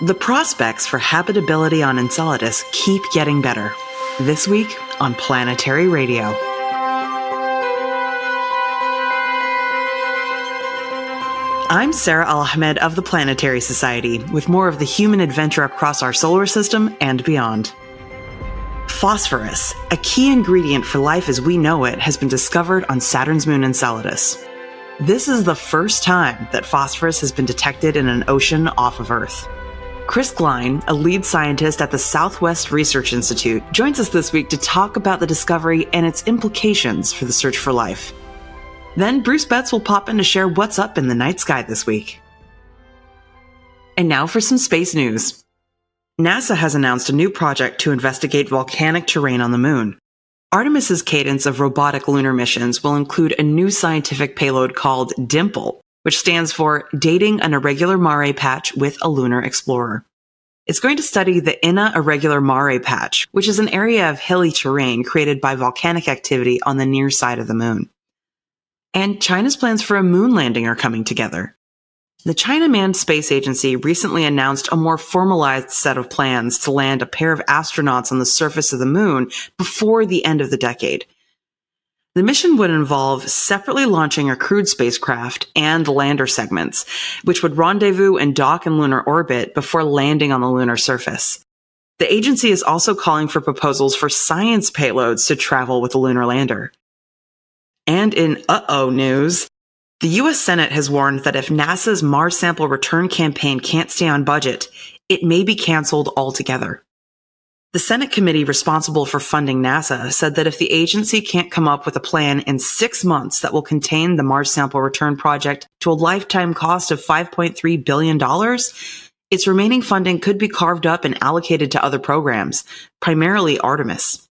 The prospects for habitability on Enceladus keep getting better. This week on Planetary Radio. I'm Sarah Al-Ahmed of the Planetary Society, with more of the human adventure across our solar system and beyond. Phosphorus, a key ingredient for life as we know it, has been discovered on Saturn's moon Enceladus. This is the first time that phosphorus has been detected in an ocean off of Earth. Chris Glein, a lead scientist at the Southwest Research Institute, joins us this week to talk about the discovery and its implications for the search for life. Then Bruce Betts will pop in to share what's up in the night sky this week. And now for some space news. NASA has announced a new project to investigate volcanic terrain on the moon. Artemis's cadence of robotic lunar missions will include a new scientific payload called DIMPLE, which stands for Dating an Irregular Mare Patch with a Lunar Explorer. It's going to study the Ina Irregular Mare Patch, which is an area of hilly terrain created by volcanic activity on the near side of the moon. And China's plans for a moon landing are coming together. The China Manned Space Agency recently announced a more formalized set of plans to land a pair of astronauts on the surface of the moon before the end of the decade. The mission would involve separately launching a crewed spacecraft and lander segments, which would rendezvous and dock in lunar orbit before landing on the lunar surface. The agency is also calling for proposals for science payloads to travel with the lunar lander. And in uh-oh news, the U.S. Senate has warned that if NASA's Mars sample return campaign can't stay on budget, it may be canceled altogether. The Senate committee responsible for funding NASA said that if the agency can't come up with a plan in 6 months that will contain the Mars sample return project to a lifetime cost of $5.3 billion, its remaining funding could be carved up and allocated to other programs, primarily Artemis.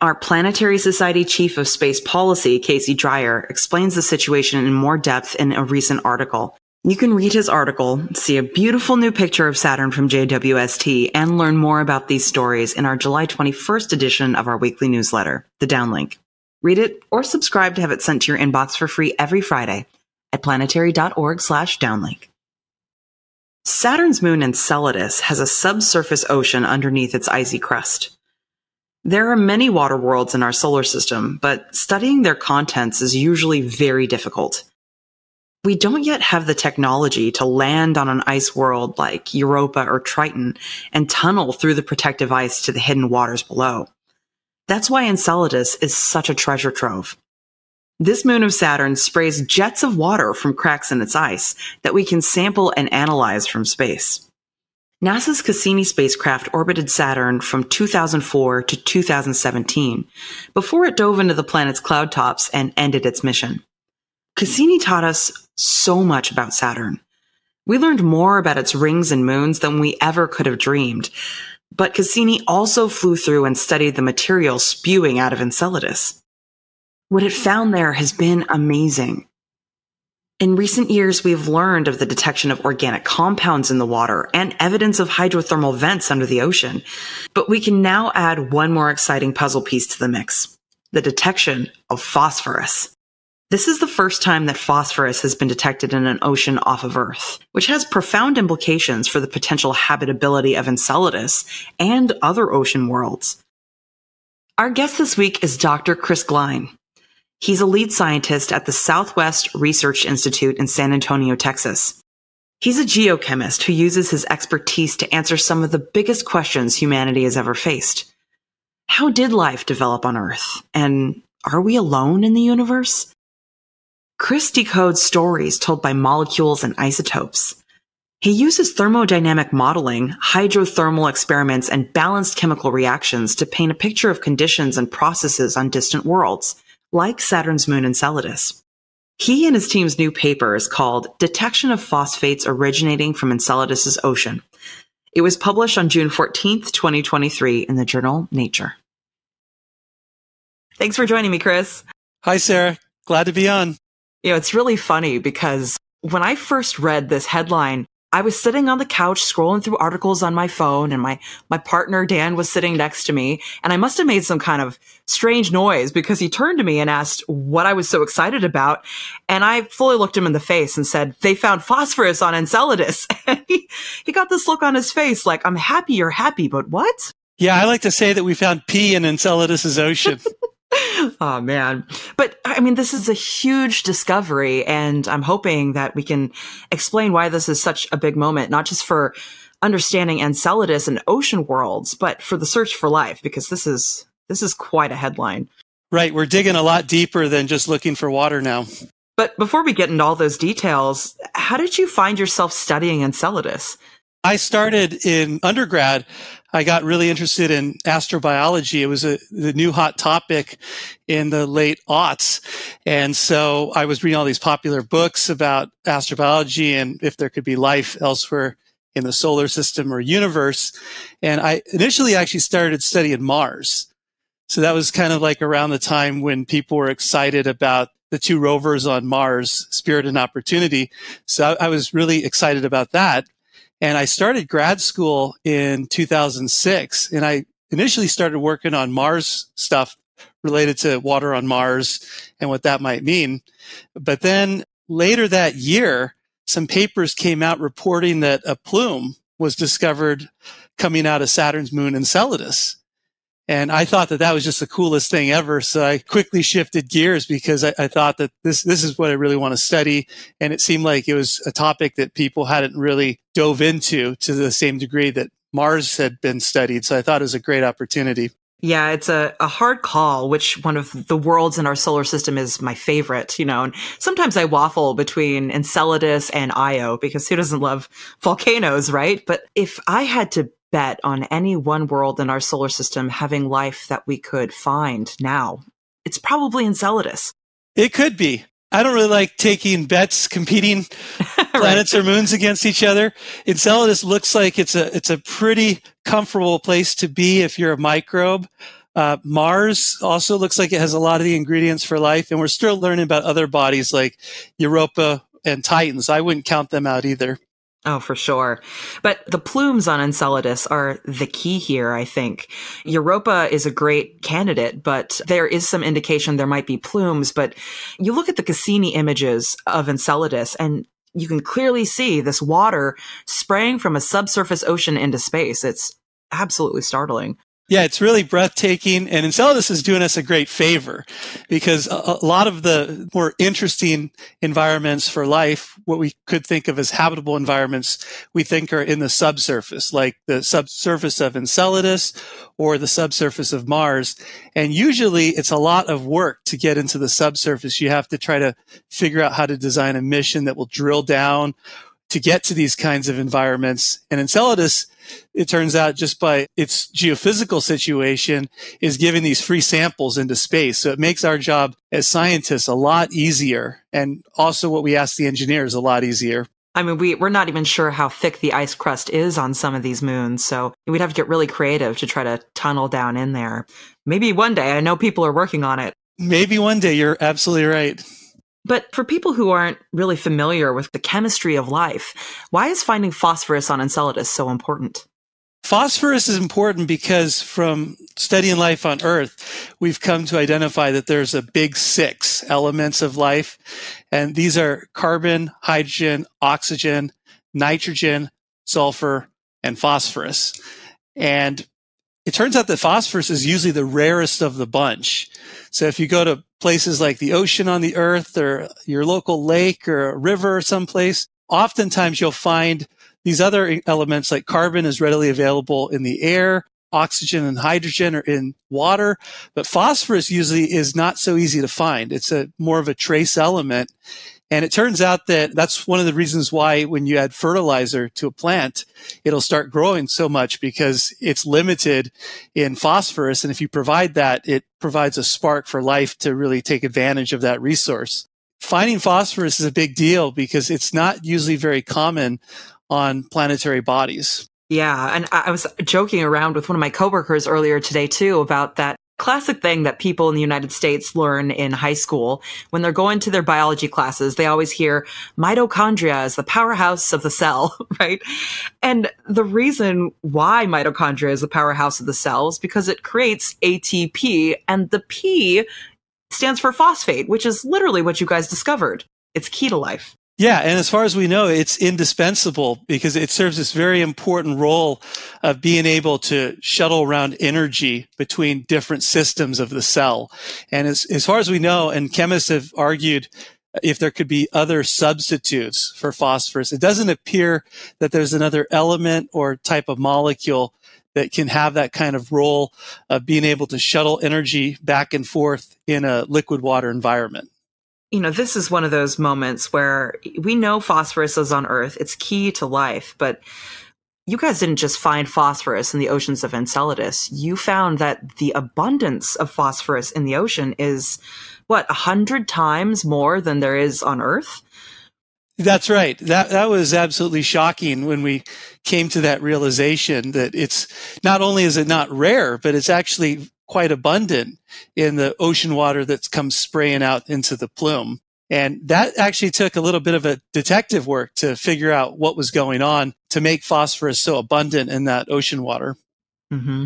Our Planetary Society Chief of Space Policy, Casey Dreyer, explains the situation in more depth in a recent article. You can read his article, see a beautiful new picture of Saturn from JWST, and learn more about these stories in our July 21st edition of our weekly newsletter, The Downlink. Read it or subscribe to have it sent to your inbox for free every Friday at planetary.org/downlink. Saturn's moon Enceladus has a subsurface ocean underneath its icy crust. There are many water worlds in our solar system, but studying their contents is usually very difficult. We don't yet have the technology to land on an ice world like Europa or Triton and tunnel through the protective ice to the hidden waters below. That's why Enceladus is such a treasure trove. This moon of Saturn sprays jets of water from cracks in its ice that we can sample and analyze from space. NASA's Cassini spacecraft orbited Saturn from 2004 to 2017, before it dove into the planet's cloud tops and ended its mission. Cassini taught us so much about Saturn. We learned more about its rings and moons than we ever could have dreamed, but Cassini also flew through and studied the material spewing out of Enceladus. What it found there has been amazing. In recent years, we've learned of the detection of organic compounds in the water and evidence of hydrothermal vents under the ocean. But we can now add one more exciting puzzle piece to the mix, the detection of phosphorus. This is the first time that phosphorus has been detected in an ocean off of Earth, which has profound implications for the potential habitability of Enceladus and other ocean worlds. Our guest this week is Dr. Chris Glein. He's a lead scientist at the Southwest Research Institute in San Antonio, Texas. He's a geochemist who uses his expertise to answer some of the biggest questions humanity has ever faced. How did life develop on Earth? And are we alone in the universe? Chris decodes stories told by molecules and isotopes. He uses thermodynamic modeling, hydrothermal experiments, and balanced chemical reactions to paint a picture of conditions and processes on distant worlds, like Saturn's moon Enceladus. He and his team's new paper is called Detection of Phosphates Originating from Enceladus's Ocean. It was published on June 14th, 2023 in the journal Nature. Thanks for joining me, Chris. Hi, Sarah. Glad to be on. You know, it's really funny because when I first read this headline, I was sitting on the couch scrolling through articles on my phone, and my partner, Dan, was sitting next to me. And I must have made some kind of strange noise because he turned to me and asked what I was so excited about. And I fully looked him in the face and said, they found phosphorus on Enceladus. And he got this look on his face like, I'm happy you're happy, but what? Yeah, I like to say that we found pee in Enceladus's ocean. Oh, man. But I mean, this is a huge discovery, and I'm hoping that we can explain why this is such a big moment, not just for understanding Enceladus and ocean worlds, but for the search for life, because this is quite a headline. Right. We're digging a lot deeper than just looking for water now. But before we get into all those details, how did you find yourself studying Enceladus? I started in undergrad. I got really interested in astrobiology. It was the new hot topic in the late aughts. And so I was reading all these popular books about astrobiology and if there could be life elsewhere in the solar system or universe. And I initially actually started studying Mars. So that was kind of like around the time when people were excited about the two rovers on Mars, Spirit and Opportunity. So I was really excited about that. And I started grad school in 2006, and I initially started working on Mars stuff related to water on Mars and what that might mean. But then later that year, some papers came out reporting that a plume was discovered coming out of Saturn's moon Enceladus. And I thought that was just the coolest thing ever. So I quickly shifted gears because I thought that this is what I really want to study. And it seemed like it was a topic that people hadn't really dove into to the same degree that Mars had been studied. So I thought it was a great opportunity. Yeah, it's a hard call, which one of the worlds in our solar system is my favorite, and sometimes I waffle between Enceladus and Io because who doesn't love volcanoes, right? But if I had to bet on any one world in our solar system having life that we could find now, it's probably Enceladus. It could be. I don't really like taking bets, competing planets or moons against each other. Enceladus looks like it's a pretty comfortable place to be if you're a microbe. Mars also looks like it has a lot of the ingredients for life, and we're still learning about other bodies like Europa and Titan. I wouldn't count them out either. Oh, for sure. But the plumes on Enceladus are the key here, I think. Europa is a great candidate, but there is some indication there might be plumes. But you look at the Cassini images of Enceladus, and you can clearly see this water spraying from a subsurface ocean into space. It's absolutely startling. Yeah, it's really breathtaking. And Enceladus is doing us a great favor because a lot of the more interesting environments for life, what we could think of as habitable environments, we think are in the subsurface, like the subsurface of Enceladus or the subsurface of Mars. And usually it's a lot of work to get into the subsurface. You have to try to figure out how to design a mission that will drill down to get to these kinds of environments. And Enceladus, it turns out, just by its geophysical situation, is giving these free samples into space. So it makes our job as scientists a lot easier, and also what we ask the engineers a lot easier. I mean, we're not even sure how thick the ice crust is on some of these moons, so we'd have to get really creative to try to tunnel down in there. Maybe one day. I know people are working on it. Maybe one day. You're absolutely right. But for people who aren't really familiar with the chemistry of life, why is finding phosphorus on Enceladus so important? Phosphorus is important because from studying life on Earth, we've come to identify that there's a big six elements of life. And these are carbon, hydrogen, oxygen, nitrogen, sulfur, and phosphorus. And it turns out that phosphorus is usually the rarest of the bunch. So if you go to places like the ocean on the Earth or your local lake or a river or someplace, oftentimes you'll find these other elements like carbon is readily available in the air, oxygen and hydrogen are in water, but phosphorus usually is not so easy to find. It's more of a trace element. And it turns out that that's one of the reasons why when you add fertilizer to a plant, it'll start growing so much because it's limited in phosphorus. And if you provide that, it provides a spark for life to really take advantage of that resource. Finding phosphorus is a big deal because it's not usually very common on planetary bodies. Yeah. And I was joking around with one of my coworkers earlier today, too, about that classic thing that people in the United States learn in high school. When they're going to their biology classes, they always hear mitochondria is the powerhouse of the cell, right? And the reason why mitochondria is the powerhouse of the cell is because it creates ATP, and the P stands for phosphate, which is literally what you guys discovered. It's key to life. Yeah, and as far as we know, it's indispensable because it serves this very important role of being able to shuttle around energy between different systems of the cell. And as far as we know, and chemists have argued if there could be other substitutes for phosphorus, it doesn't appear that there's another element or type of molecule that can have that kind of role of being able to shuttle energy back and forth in a liquid water environment. You know, this is one of those moments where we know phosphorus is on Earth. It's key to life. But you guys didn't just find phosphorus in the oceans of Enceladus. You found that the abundance of phosphorus in the ocean is, 100 times more than there is on Earth? That's right. That was absolutely shocking when we came to that realization that it's not only is it not rare, but it's actually quite abundant in the ocean water that's come spraying out into the plume. And that actually took a little bit of a detective work to figure out what was going on to make phosphorus so abundant in that ocean water. Mm-hmm.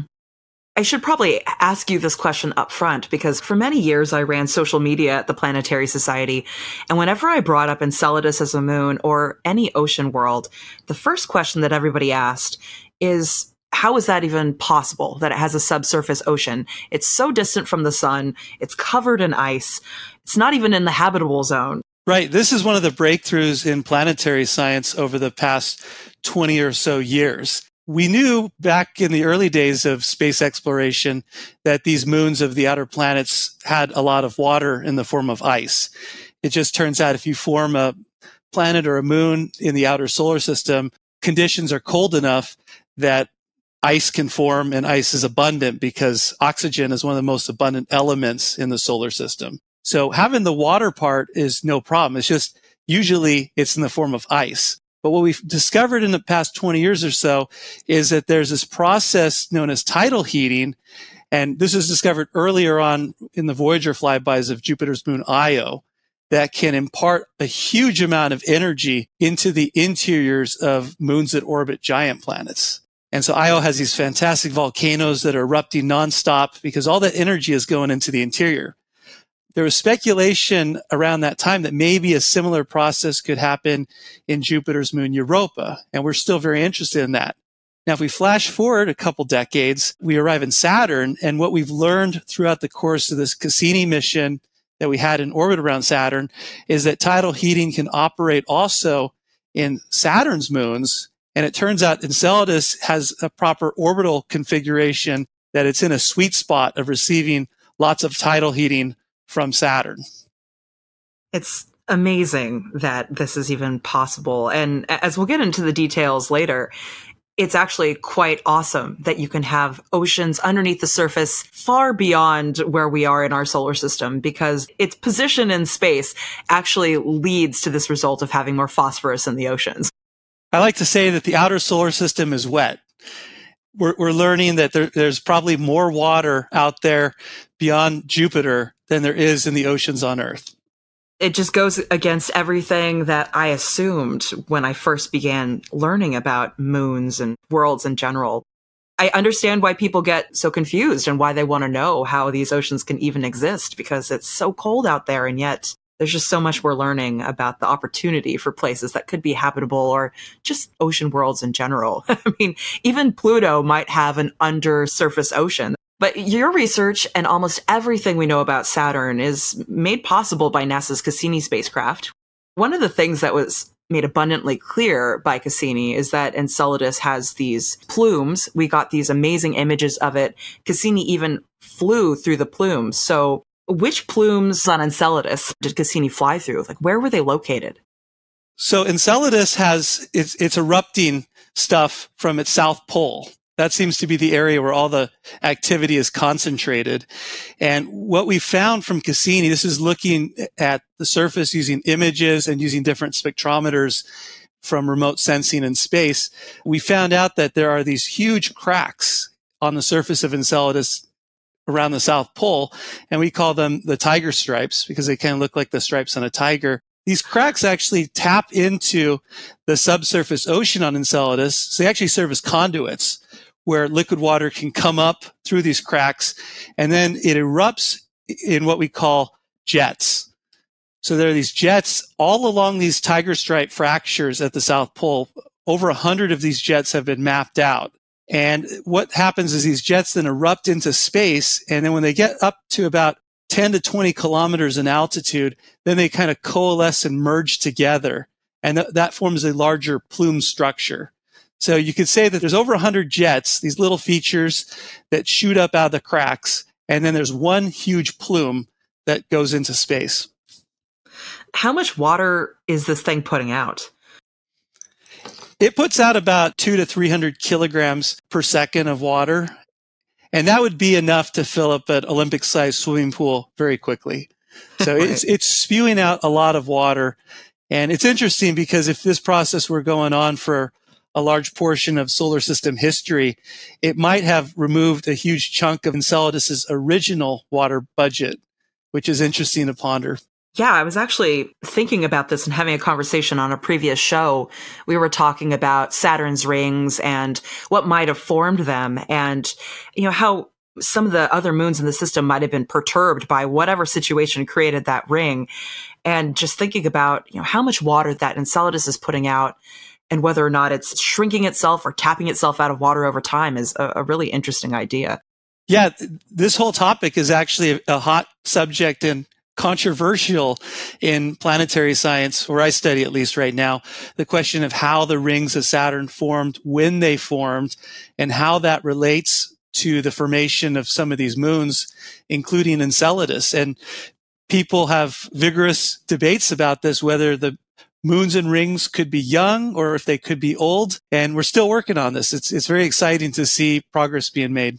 I should probably ask you this question up front, because for many years I ran social media at the Planetary Society. And whenever I brought up Enceladus as a moon or any ocean world, the first question that everybody asked is, how is that even possible that it has a subsurface ocean? It's so distant from the sun. It's covered in ice. It's not even in the habitable zone. Right. This is one of the breakthroughs in planetary science over the past 20 or so years. We knew back in the early days of space exploration that these moons of the outer planets had a lot of water in the form of ice. It just turns out if you form a planet or a moon in the outer solar system, conditions are cold enough that ice can form, and ice is abundant because oxygen is one of the most abundant elements in the solar system. So having the water part is no problem. It's just usually it's in the form of ice. But what we've discovered in the past 20 years or so is that there's this process known as tidal heating. And this was discovered earlier on in the Voyager flybys of Jupiter's moon Io that can impart a huge amount of energy into the interiors of moons that orbit giant planets. And so Io has these fantastic volcanoes that are erupting nonstop because all that energy is going into the interior. There was speculation around that time that maybe a similar process could happen in Jupiter's moon Europa, and we're still very interested in that. Now, if we flash forward a couple decades, we arrive in Saturn, and what we've learned throughout the course of this Cassini mission that we had in orbit around Saturn is that tidal heating can operate also in Saturn's moons. And it turns out Enceladus has a proper orbital configuration that it's in a sweet spot of receiving lots of tidal heating from Saturn. It's amazing that this is even possible. And as we'll get into the details later, it's actually quite awesome that you can have oceans underneath the surface far beyond where we are in our solar system, because its position in space actually leads to this result of having more phosphorus in the oceans. I like to say that the outer solar system is wet. We're learning that there's probably more water out there beyond Jupiter than there is in the oceans on Earth. It just goes against everything that I assumed when I first began learning about moons and worlds in general. I understand why people get so confused and why they want to know how these oceans can even exist, because it's so cold out there, and yet there's just so much we're learning about the opportunity for places that could be habitable or just ocean worlds in general. I mean, even Pluto might have an undersurface ocean. But your research and almost everything we know about Saturn is made possible by NASA's Cassini spacecraft. One of the things that was made abundantly clear by Cassini is that Enceladus has these plumes. We got these amazing images of it. Cassini even flew through the plumes. So which plumes on Enceladus did Cassini fly through? Where were they located? So Enceladus has its erupting stuff from its south pole. That seems to be the area where all the activity is concentrated. And what we found from Cassini, this is looking at the surface using images and using different spectrometers from remote sensing in space. We found out that there are these huge cracks on the surface of Enceladus around the South Pole, and we call them the tiger stripes because they kind of look like the stripes on a tiger. These cracks actually tap into the subsurface ocean on Enceladus, so they actually serve as conduits where liquid water can come up through these cracks, and then it erupts in what we call jets. So there are these jets all along these tiger stripe fractures at the South Pole. Over 100 of these jets have been mapped out. And what happens is these jets then erupt into space, and then when they get up to about 10 to 20 kilometers in altitude, then they kind of coalesce and merge together, and that forms a larger plume structure. So you could say that there's over 100 jets, these little features that shoot up out of the cracks, and then there's one huge plume that goes into space. How much water is this thing putting out? It puts out about 200 to 300 kilograms per second of water, and that would be enough to fill up an Olympic-sized swimming pool very quickly. So right. It's spewing out a lot of water, and it's interesting because if this process were going on for a large portion of solar system history, it might have removed a huge chunk of Enceladus's original water budget, which is interesting to ponder. Yeah, I was actually thinking about this and having a conversation on a previous show. We were talking about Saturn's rings and what might have formed them, and you know how some of the other moons in the system might have been perturbed by whatever situation created that ring. And just thinking about, you know, how much water that Enceladus is putting out and whether or not it's shrinking itself or tapping itself out of water over time is a really interesting idea. Yeah, this whole topic is actually a hot subject in controversial in planetary science, where I study at least right now, the question of how the rings of Saturn formed, when they formed, and how that relates to the formation of some of these moons, including Enceladus. And people have vigorous debates about this, whether the moons and rings could be young or if they could be old. And we're still working on this. It's very exciting to see progress being made.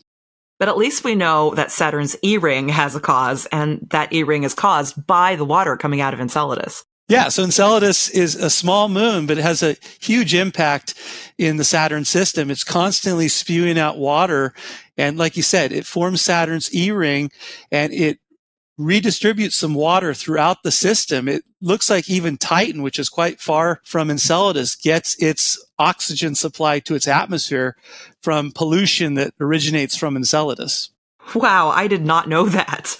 But at least we know that Saturn's E-ring has a cause, and that E-ring is caused by the water coming out of Enceladus. Yeah, so Enceladus is a small moon, but it has a huge impact in the Saturn system. It's constantly spewing out water, and like you said, it forms Saturn's E-ring, and it redistributes some water throughout the system. It looks like even Titan, which is quite far from Enceladus, gets its oxygen supply to its atmosphere from pollution that originates from Enceladus. Wow, I did not know that.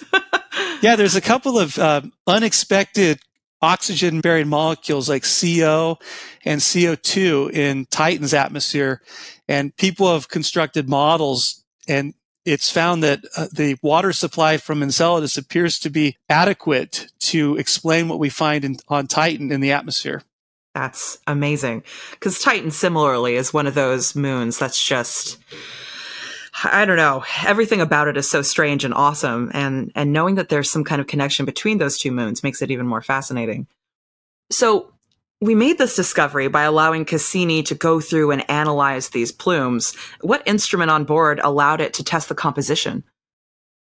Yeah, there's a couple of unexpected oxygen-bearing molecules like CO and CO2 in Titan's atmosphere, and people have constructed models, and it's found that the water supply from Enceladus appears to be adequate to explain what we find on Titan in the atmosphere. That's amazing. Because Titan, similarly, is one of those moons that's just, I don't know, everything about it is so strange and awesome. And knowing that there's some kind of connection between those two moons makes it even more fascinating. So we made this discovery by allowing Cassini to go through and analyze these plumes. What instrument on board allowed it to test the composition?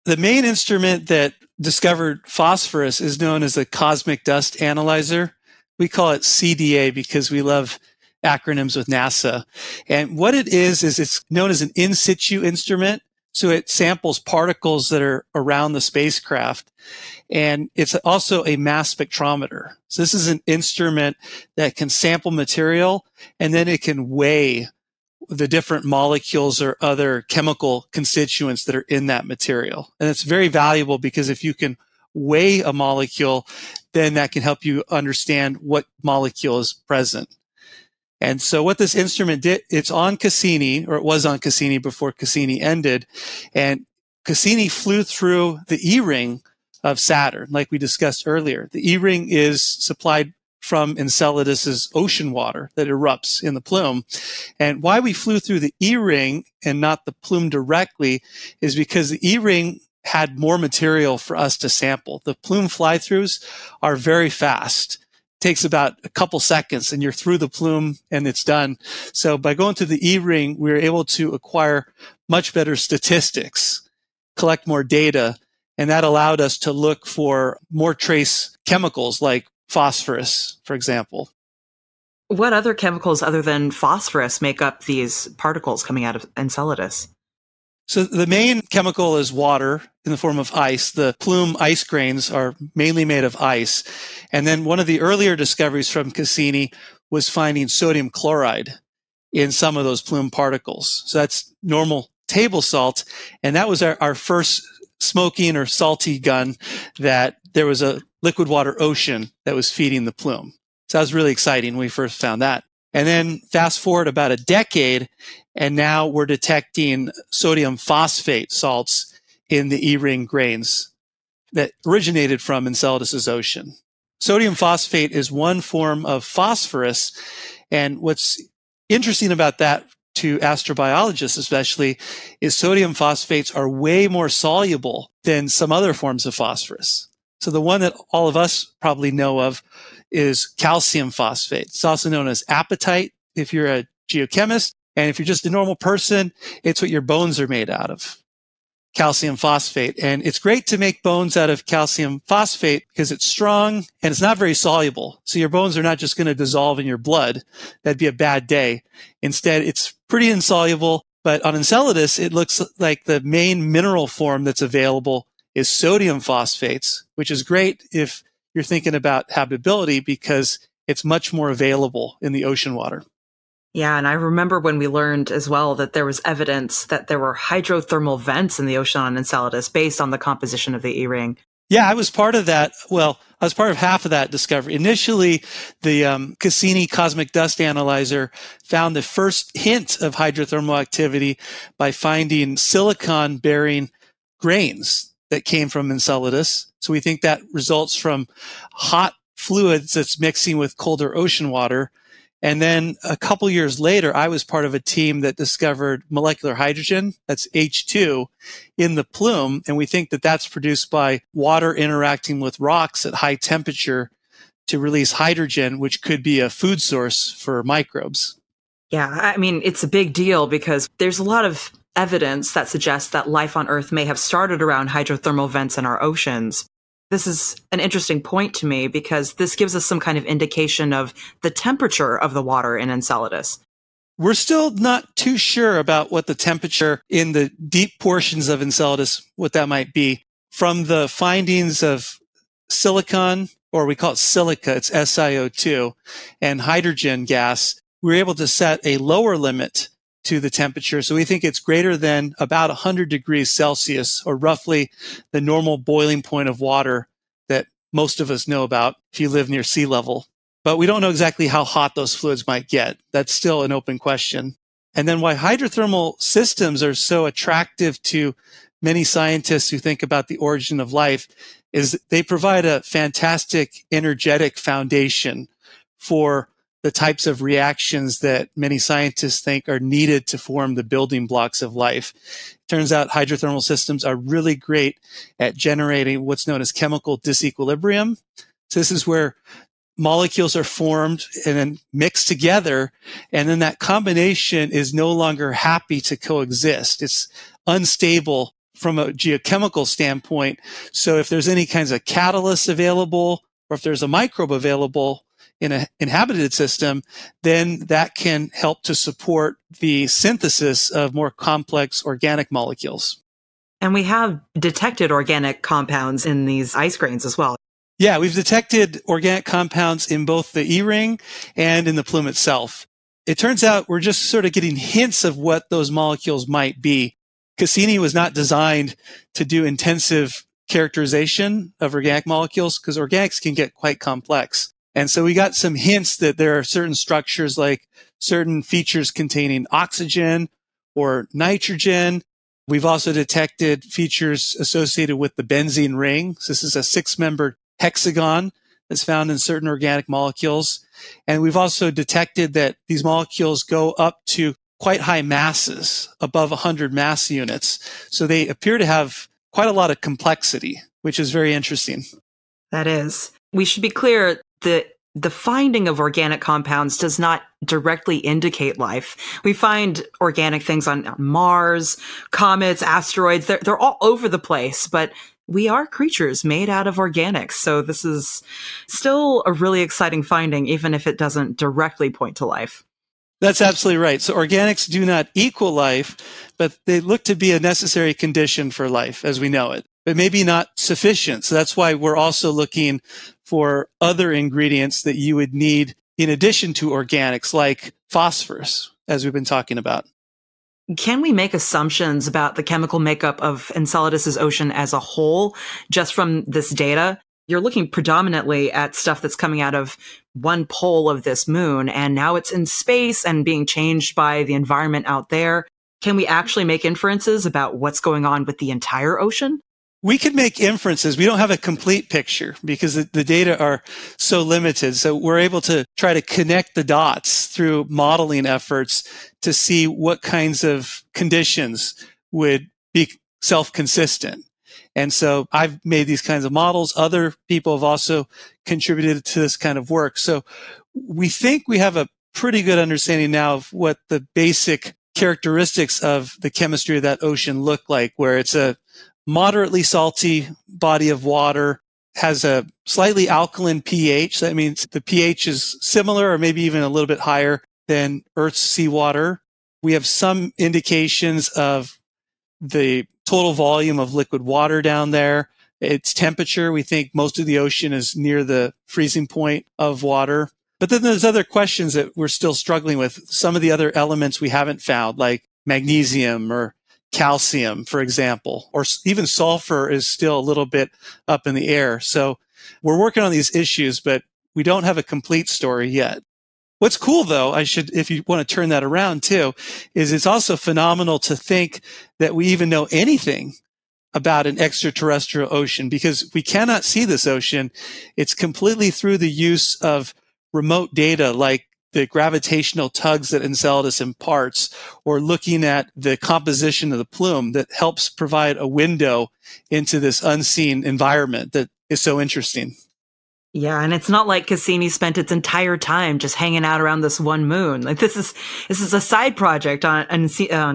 The main instrument that discovered phosphorus is known as the Cosmic Dust Analyzer. We call it CDA because we love acronyms with NASA. And what it is it's known as an in situ instrument. So it samples particles that are around the spacecraft. And it's also a mass spectrometer. So this is an instrument that can sample material, and then it can weigh the different molecules or other chemical constituents that are in that material. And it's very valuable because if you can weigh a molecule, then that can help you understand what molecule is present. And so what this instrument did, it's on Cassini, or it was on Cassini before Cassini ended, and Cassini flew through the E-ring of Saturn, like we discussed earlier. The E-ring is supplied from Enceladus's ocean water that erupts in the plume. And why we flew through the E-ring and not the plume directly is because the E-ring had more material for us to sample. The plume fly-throughs are very fast. Takes about a couple seconds and you're through the plume and it's done. So by going to the E-ring, we were able to acquire much better statistics, collect more data, and that allowed us to look for more trace chemicals like phosphorus, for example. What other chemicals other than phosphorus make up these particles coming out of Enceladus? So the main chemical is water in the form of ice. The plume ice grains are mainly made of ice. And then one of the earlier discoveries from Cassini was finding sodium chloride in some of those plume particles. So that's normal table salt. And that was our first smoking or salty gun, that there was a liquid water ocean that was feeding the plume. So that was really exciting when we first found that. And then fast forward about a decade, and now we're detecting sodium phosphate salts in the E-ring grains that originated from Enceladus's ocean. Sodium phosphate is one form of phosphorus. And what's interesting about that to astrobiologists especially is sodium phosphates are way more soluble than some other forms of phosphorus. So the one that all of us probably know of is calcium phosphate. It's also known as apatite if you're a geochemist. And if you're just a normal person, it's what your bones are made out of, calcium phosphate. And it's great to make bones out of calcium phosphate because it's strong and it's not very soluble. So your bones are not just going to dissolve in your blood. That'd be a bad day. Instead, it's pretty insoluble. But on Enceladus, it looks like the main mineral form that's available is sodium phosphates, which is great if you're thinking about habitability because it's much more available in the ocean water. Yeah, and I remember when we learned as well that there was evidence that there were hydrothermal vents in the ocean on Enceladus based on the composition of the E-ring. Yeah, I was part of that. Well, I was part of half of that discovery. Initially, the Cassini Cosmic Dust Analyzer found the first hint of hydrothermal activity by finding silicon-bearing grains that came from Enceladus. So we think that results from hot fluids that's mixing with colder ocean water. And then a couple years later, I was part of a team that discovered molecular hydrogen, that's H2, in the plume. And we think that that's produced by water interacting with rocks at high temperature to release hydrogen, which could be a food source for microbes. Yeah, I mean, it's a big deal because there's a lot of evidence that suggests that life on Earth may have started around hydrothermal vents in our oceans. This is an interesting point to me because this gives us some kind of indication of the temperature of the water in Enceladus. We're still not too sure about what the temperature in the deep portions of Enceladus, what that might be. From the findings of silicon, or we call it silica, it's SiO2, and hydrogen gas, we were able to set a lower limit to the temperature. So we think it's greater than about 100 degrees Celsius, or roughly the normal boiling point of water that most of us know about if you live near sea level. But we don't know exactly how hot those fluids might get. That's still an open question. And then why hydrothermal systems are so attractive to many scientists who think about the origin of life is they provide a fantastic energetic foundation for the types of reactions that many scientists think are needed to form the building blocks of life. Turns out hydrothermal systems are really great at generating what's known as chemical disequilibrium. So this is where molecules are formed and then mixed together, and then that combination is no longer happy to coexist. It's unstable from a geochemical standpoint. So if there's any kinds of catalysts available, or if there's a microbe available in an inhabited system, then that can help to support the synthesis of more complex organic molecules. And we have detected organic compounds in these ice grains as well. Yeah, we've detected organic compounds in both the E-ring and in the plume itself. It turns out we're just sort of getting hints of what those molecules might be. Cassini was not designed to do intensive characterization of organic molecules because organics can get quite complex. And so we got some hints that there are certain structures, like certain features containing oxygen or nitrogen. We've also detected features associated with the benzene ring. So this is a 6-membered hexagon that's found in certain organic molecules. And we've also detected that these molecules go up to quite high masses, above 100 mass units. So they appear to have quite a lot of complexity, which is very interesting. That is. We should be clear. The finding of organic compounds does not directly indicate life. We find organic things on Mars, comets, asteroids. They're all over the place, but we are creatures made out of organics. So this is still a really exciting finding, even if it doesn't directly point to life. That's absolutely right. So organics do not equal life, but they look to be a necessary condition for life as we know it, but maybe not sufficient. So that's why we're also looking for other ingredients that you would need in addition to organics, like phosphorus, as we've been talking about. Can we make assumptions about the chemical makeup of Enceladus's ocean as a whole just from this data? You're looking predominantly at stuff that's coming out of one pole of this moon, and now it's in space and being changed by the environment out there. Can we actually make inferences about what's going on with the entire ocean? We can make inferences. We don't have a complete picture because the data are so limited. So we're able to try to connect the dots through modeling efforts to see what kinds of conditions would be self-consistent. And so I've made these kinds of models. Other people have also contributed to this kind of work. So we think we have a pretty good understanding now of what the basic characteristics of the chemistry of that ocean look like, where it's a moderately salty body of water, has a slightly alkaline pH. That means the pH is similar or maybe even a little bit higher than Earth's seawater. We have some indications of the total volume of liquid water down there, its temperature. We think most of the ocean is near the freezing point of water. But then there's other questions that we're still struggling with. Some of the other elements we haven't found, like magnesium or calcium, for example, or even sulfur is still a little bit up in the air. So we're working on these issues, but we don't have a complete story yet. What's cool, though, if you want to turn that around too, is it's also phenomenal to think that we even know anything about an extraterrestrial ocean because we cannot see this ocean. It's completely through the use of remote data like the gravitational tugs that Enceladus imparts, or looking at the composition of the plume that helps provide a window into this unseen environment that is so interesting. Yeah, and it's not like Cassini spent its entire time just hanging out around this one moon. Like this is a side project on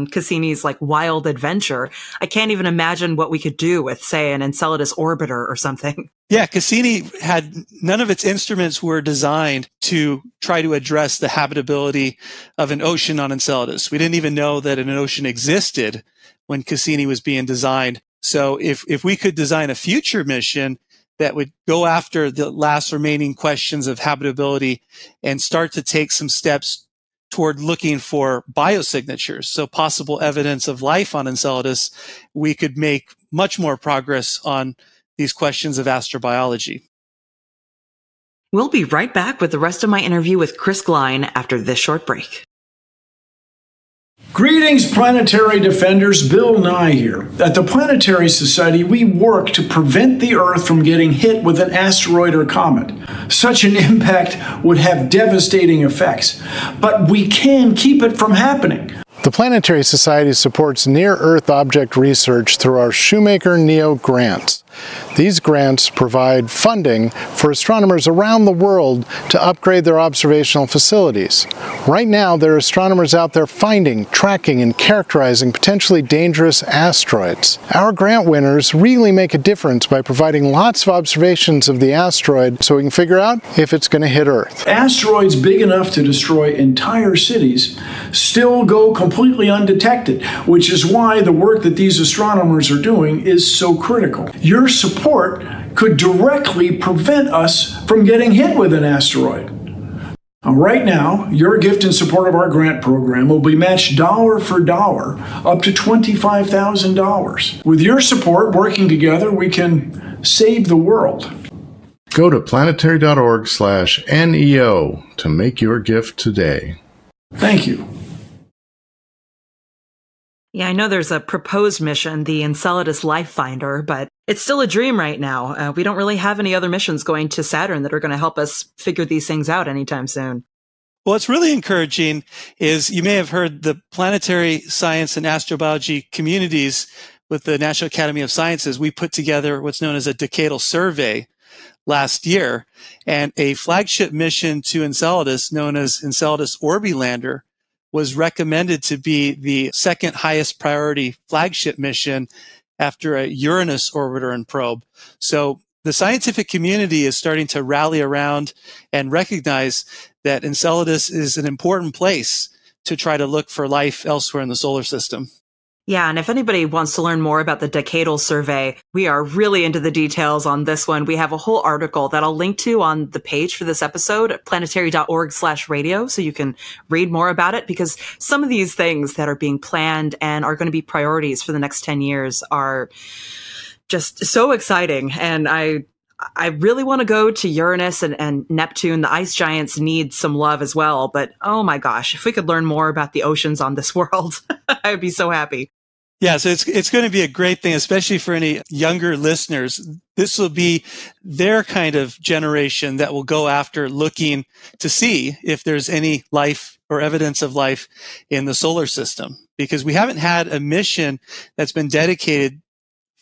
Cassini's like wild adventure. I can't even imagine what we could do with, say, an Enceladus orbiter or something. Yeah, Cassini had none of its instruments were designed to try to address the habitability of an ocean on Enceladus. We didn't even know that an ocean existed when Cassini was being designed. So if we could design a future mission that would go after the last remaining questions of habitability and start to take some steps toward looking for biosignatures, so possible evidence of life on Enceladus, we could make much more progress on these questions of astrobiology. We'll be right back with the rest of my interview with Chris Glein after this short break. Greetings, planetary defenders. Bill Nye here. At the Planetary Society, we work to prevent the Earth from getting hit with an asteroid or comet. Such an impact would have devastating effects, but we can keep it from happening. The Planetary Society supports near-Earth object research through our Shoemaker-Neo grants. These grants provide funding for astronomers around the world to upgrade their observational facilities. Right now, there are astronomers out there finding, tracking, and characterizing potentially dangerous asteroids. Our grant winners really make a difference by providing lots of observations of the asteroid so we can figure out if it's going to hit Earth. Asteroids big enough to destroy entire cities still go completely undetected, which is why the work that these astronomers are doing is so critical. Your support could directly prevent us from getting hit with an asteroid. Right now, your gift in support of our grant program will be matched dollar for dollar up to $25,000. With your support, working together, we can save the world. Go to planetary.org/NEO to make your gift today. Thank you. Yeah, I know there's a proposed mission, the Enceladus Life Finder, but it's still a dream right now. We don't really have any other missions going to Saturn that are going to help us figure these things out anytime soon. Well, what's really encouraging is you may have heard the planetary science and astrobiology communities with the National Academy of Sciences. We put together what's known as a decadal survey last year, and a flagship mission to Enceladus known as Enceladus Orbilander was recommended to be the second highest priority flagship mission after a Uranus orbiter and probe. So the scientific community is starting to rally around and recognize that Enceladus is an important place to try to look for life elsewhere in the solar system. Yeah, and if anybody wants to learn more about the decadal survey, we are really into the details on this one. We have a whole article that I'll link to on the page for this episode at planetary.org/radio, so you can read more about it, because some of these things that are being planned and are going to be priorities for the next 10 years are just so exciting. And I really want to go to Uranus and Neptune. The ice giants need some love as well. But oh my gosh, if we could learn more about the oceans on this world, I would be so happy. Yeah, so it's going to be a great thing, especially for any younger listeners. This will be their kind of generation that will go after looking to see if there's any life or evidence of life in the solar system, because we haven't had a mission that's been dedicated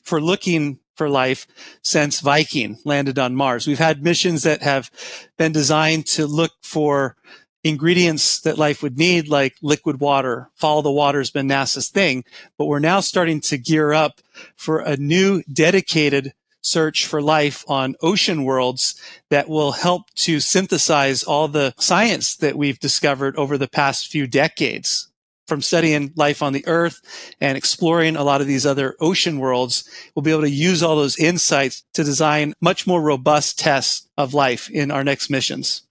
for looking for life since Viking landed on Mars. We've had missions that have been designed to look for ingredients that life would need, like liquid water. Follow the water has been NASA's thing, but we're now starting to gear up for a new dedicated search for life on ocean worlds that will help to synthesize all the science that we've discovered over the past few decades. From studying life on the Earth and exploring a lot of these other ocean worlds, we'll be able to use all those insights to design much more robust tests of life in our next missions.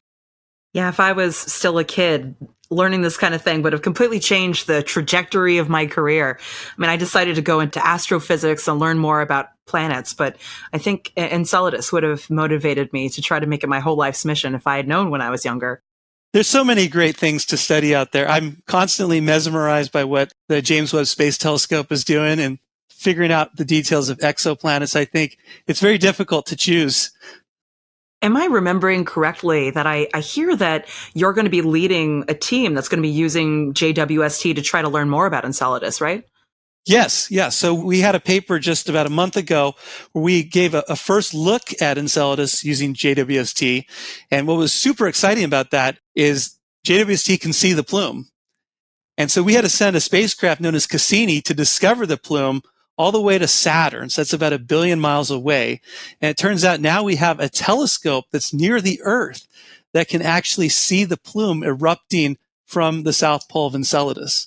Yeah, if I was still a kid, learning this kind of thing would have completely changed the trajectory of my career. I mean, I decided to go into astrophysics and learn more about planets, but I think Enceladus would have motivated me to try to make it my whole life's mission if I had known when I was younger. There's so many great things to study out there. I'm constantly mesmerized by what the James Webb Space Telescope is doing and figuring out the details of exoplanets. I think it's very difficult to choose. Am I remembering correctly that I hear that you're going to be leading a team that's going to be using JWST to try to learn more about Enceladus, right? Yes. So we had a paper just about a month ago where we gave a first look at Enceladus using JWST. And what was super exciting about that is JWST can see the plume. And so we had to send a spacecraft known as Cassini to discover the plume all the way to Saturn. So that's about 1 billion miles away. And it turns out now we have a telescope that's near the Earth that can actually see the plume erupting from the South Pole of Enceladus.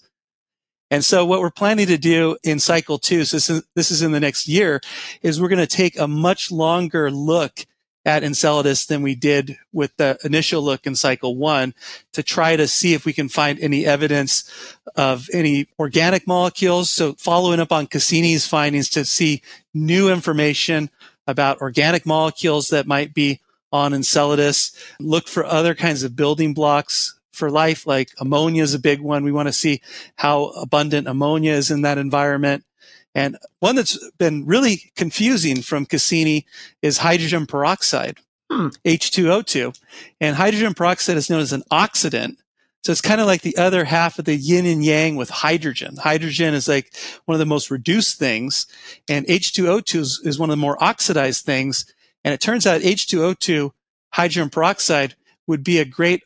And so what we're planning to do in cycle 2, so this is in the next year, is we're going to take a much longer look at Enceladus than we did with the initial look in cycle 1 to try to see if we can find any evidence of any organic molecules. So following up on Cassini's findings to see new information about organic molecules that might be on Enceladus, look for other kinds of building blocks for life, like ammonia is a big one. We want to see how abundant ammonia is in that environment. And one that's been really confusing from Cassini is hydrogen peroxide, H2O2. And hydrogen peroxide is known as an oxidant. So it's kind of like the other half of the yin and yang with hydrogen. Hydrogen is like one of the most reduced things, and H2O2 is one of the more oxidized things. And it turns out H2O2, hydrogen peroxide, would be a great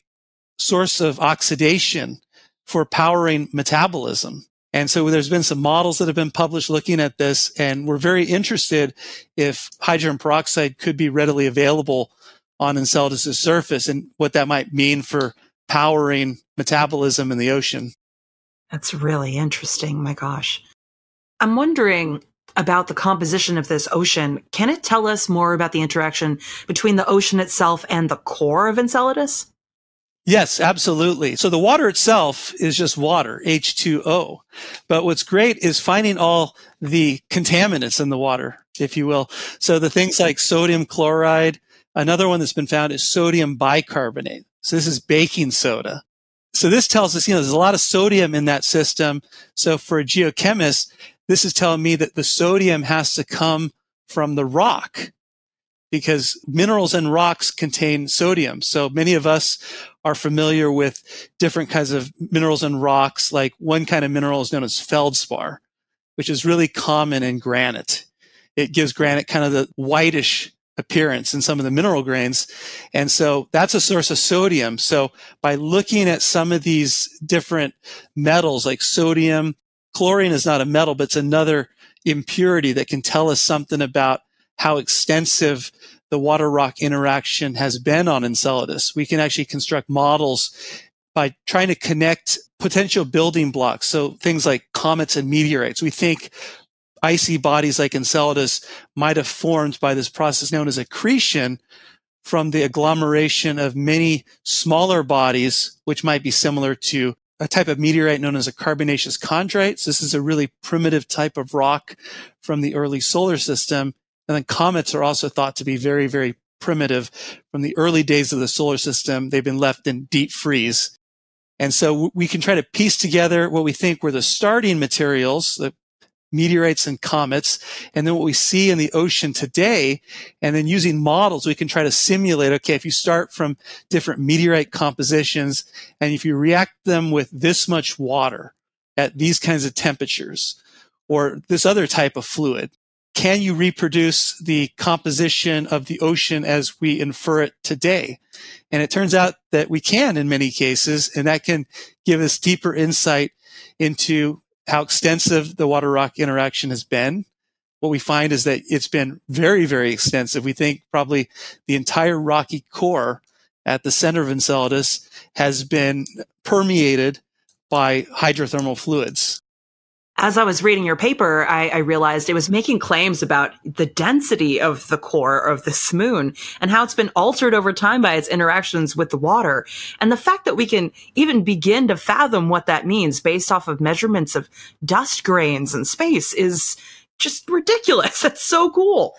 source of oxidation for powering metabolism. And so there's been some models that have been published looking at this, and we're very interested if hydrogen peroxide could be readily available on Enceladus' surface and what that might mean for powering metabolism in the ocean. That's really interesting. My gosh. I'm wondering about the composition of this ocean. Can it tell us more about the interaction between the ocean itself and the core of Enceladus? Yes, absolutely. So the water itself is just water, H2O. But what's great is finding all the contaminants in the water, if you will. So the things like sodium chloride, another one that's been found is sodium bicarbonate. So this is baking soda. So this tells us, there's a lot of sodium in that system. So for a geochemist, this is telling me that the sodium has to come from the rock, because minerals and rocks contain sodium. So many of us are familiar with different kinds of minerals and rocks. Like one kind of mineral is known as feldspar, which is really common in granite. It gives granite kind of the whitish appearance in some of the mineral grains. And so that's a source of sodium. So by looking at some of these different metals like sodium, chlorine is not a metal, but it's another impurity that can tell us something about how extensive the water rock interaction has been on Enceladus. We can actually construct models by trying to connect potential building blocks. So things like comets and meteorites. We think icy bodies like Enceladus might have formed by this process known as accretion from the agglomeration of many smaller bodies, which might be similar to a type of meteorite known as a carbonaceous chondrite. So this is a really primitive type of rock from the early solar system. And then comets are also thought to be very, very primitive. From the early days of the solar system, they've been left in deep freeze. And so we can try to piece together what we think were the starting materials, the meteorites and comets, and then what we see in the ocean today. And then using models, we can try to simulate, okay, if you start from different meteorite compositions and if you react them with this much water at these kinds of temperatures or this other type of fluid, can you reproduce the composition of the ocean as we infer it today? And it turns out that we can in many cases, and that can give us deeper insight into how extensive the water-rock interaction has been. What we find is that it's been very, very extensive. We think probably the entire rocky core at the center of Enceladus has been permeated by hydrothermal fluids. As I was reading your paper, I realized it was making claims about the density of the core of this moon and how it's been altered over time by its interactions with the water. And the fact that we can even begin to fathom what that means based off of measurements of dust grains in space is just ridiculous. That's so cool.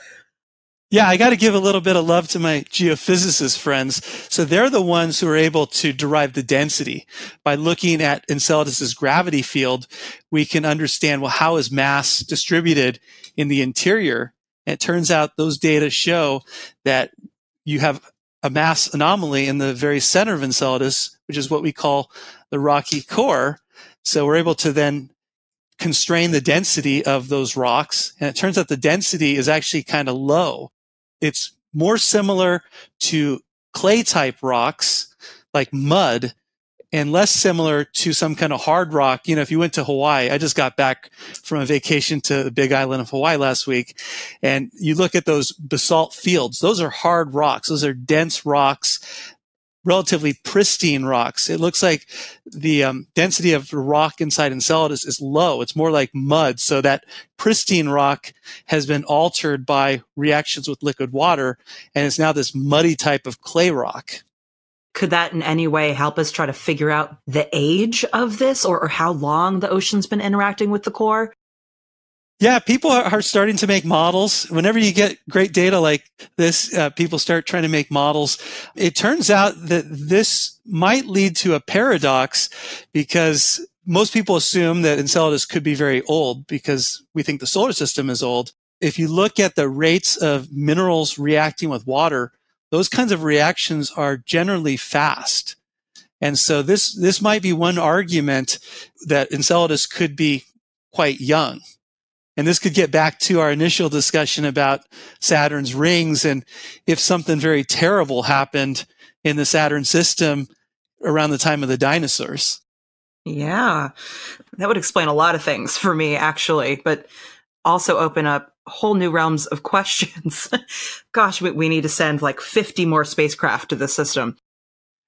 Yeah, I got to give a little bit of love to my geophysicist friends. So they're the ones who are able to derive the density. By looking at Enceladus's gravity field, we can understand, well, how is mass distributed in the interior? And it turns out those data show that you have a mass anomaly in the very center of Enceladus, which is what we call the rocky core. So we're able to then constrain the density of those rocks. And it turns out the density is actually kind of low. It's more similar to clay-type rocks, like mud, and less similar to some kind of hard rock. You know, if you went to Hawaii, I just got back from a vacation to the Big Island of Hawaii last week, and you look at those basalt fields. Those are hard rocks. Those are dense rocks, relatively pristine rocks. It looks like the density of the rock inside Enceladus is low. It's more like mud. So that pristine rock has been altered by reactions with liquid water, and it's now this muddy type of clay rock. Could that in any way help us try to figure out the age of this or how long the ocean's been interacting with the core? Yeah, people are starting to make models. Whenever you get great data like this, people start trying to make models. It turns out that this might lead to a paradox because most people assume that Enceladus could be very old because we think the solar system is old. If you look at the rates of minerals reacting with water, those kinds of reactions are generally fast. And so this might be one argument that Enceladus could be quite young. And this could get back to our initial discussion about Saturn's rings and if something very terrible happened in the Saturn system around the time of the dinosaurs. Yeah, that would explain a lot of things for me, actually, but also open up whole new realms of questions. Gosh, we need to send like 50 more spacecraft to the system.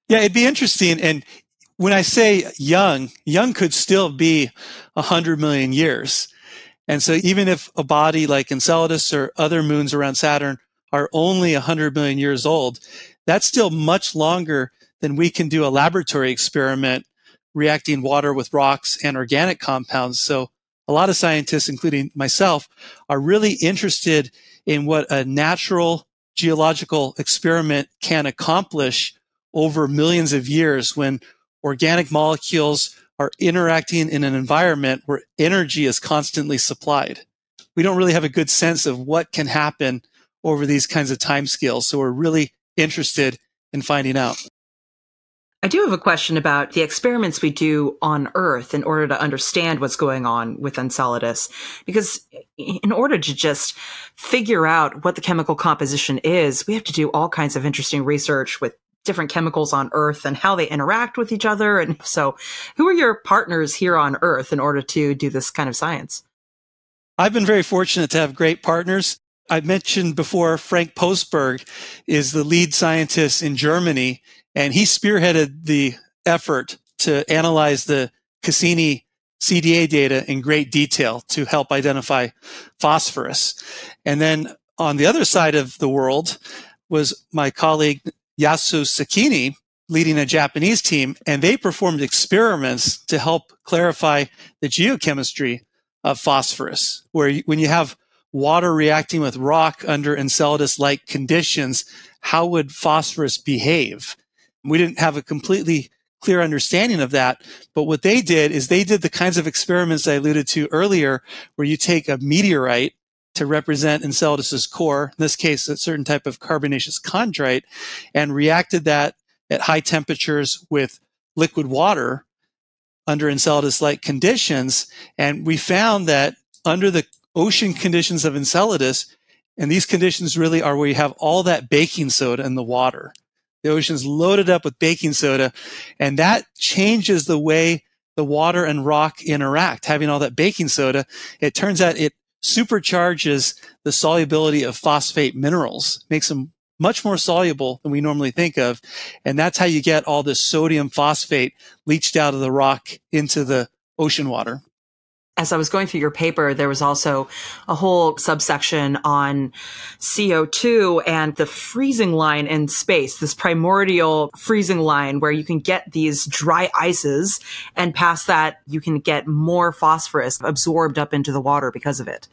Yeah, it'd be interesting. And when I say young could still be 100 million years. And so even if a body like Enceladus or other moons around Saturn are only 100 million years old, that's still much longer than we can do a laboratory experiment reacting water with rocks and organic compounds. So a lot of scientists, including myself, are really interested in what a natural geological experiment can accomplish over millions of years when organic molecules are interacting in an environment where energy is constantly supplied. We don't really have a good sense of what can happen over these kinds of timescales, so we're really interested in finding out. I do have a question about the experiments we do on Earth in order to understand what's going on with Enceladus, because in order to just figure out what the chemical composition is, we have to do all kinds of interesting research with different chemicals on Earth and how they interact with each other. And so who are your partners here on Earth in order to do this kind of science? I've been very fortunate to have great partners. I mentioned before, Frank Postberg is the lead scientist in Germany, and he spearheaded the effort to analyze the Cassini CDA data in great detail to help identify phosphorus. And then on the other side of the world was my colleague Yasu Sakini leading a Japanese team, and they performed experiments to help clarify the geochemistry of phosphorus, where when you have water reacting with rock under Enceladus-like conditions, how would phosphorus behave? We didn't have a completely clear understanding of that, but what they did is they did the kinds of experiments I alluded to earlier, where you take a meteorite to represent Enceladus's core, in this case, a certain type of carbonaceous chondrite, and reacted that at high temperatures with liquid water under Enceladus-like conditions. And we found that under the ocean conditions of Enceladus, and these conditions really are where you have all that baking soda in the water. The ocean's loaded up with baking soda, and that changes the way the water and rock interact. Having all that baking soda, it turns out it supercharges the solubility of phosphate minerals, makes them much more soluble than we normally think of. And that's how you get all this sodium phosphate leached out of the rock into the ocean water. As I was going through your paper, there was also a whole subsection on CO2 and the freezing line in space, this primordial freezing line where you can get these dry ices, and past that, you can get more phosphorus absorbed up into the water because of it.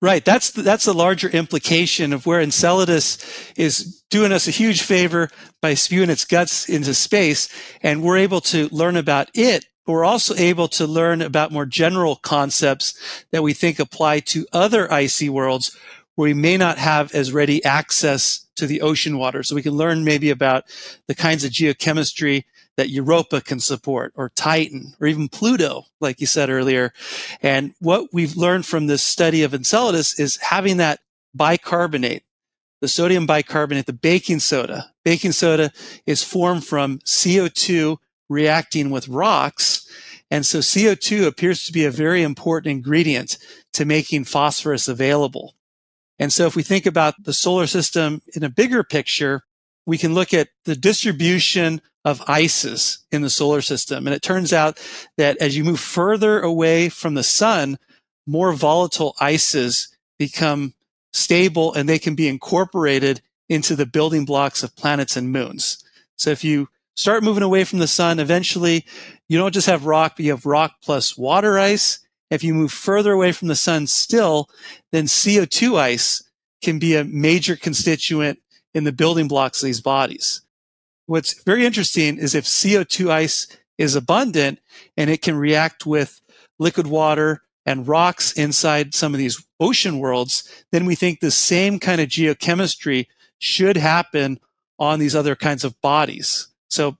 Right. That's the larger implication of where Enceladus is doing us a huge favor by spewing its guts into space. And we're able to learn about it. But we're also able to learn about more general concepts that we think apply to other icy worlds where we may not have as ready access to the ocean water. So we can learn maybe about the kinds of geochemistry that Europa can support, or Titan, or even Pluto, like you said earlier. And what we've learned from this study of Enceladus is having that bicarbonate, the sodium bicarbonate, the baking soda. Baking soda is formed from CO2 reacting with rocks. And so CO2 appears to be a very important ingredient to making phosphorus available. And so if we think about the solar system in a bigger picture, we can look at the distribution of ices in the solar system. And it turns out that as you move further away from the sun, more volatile ices become stable and they can be incorporated into the building blocks of planets and moons. So if you start moving away from the sun, eventually you don't just have rock, but you have rock plus water ice. If you move further away from the sun still, then CO2 ice can be a major constituent in the building blocks of these bodies. What's very interesting is if CO2 ice is abundant and it can react with liquid water and rocks inside some of these ocean worlds, then we think the same kind of geochemistry should happen on these other kinds of bodies. So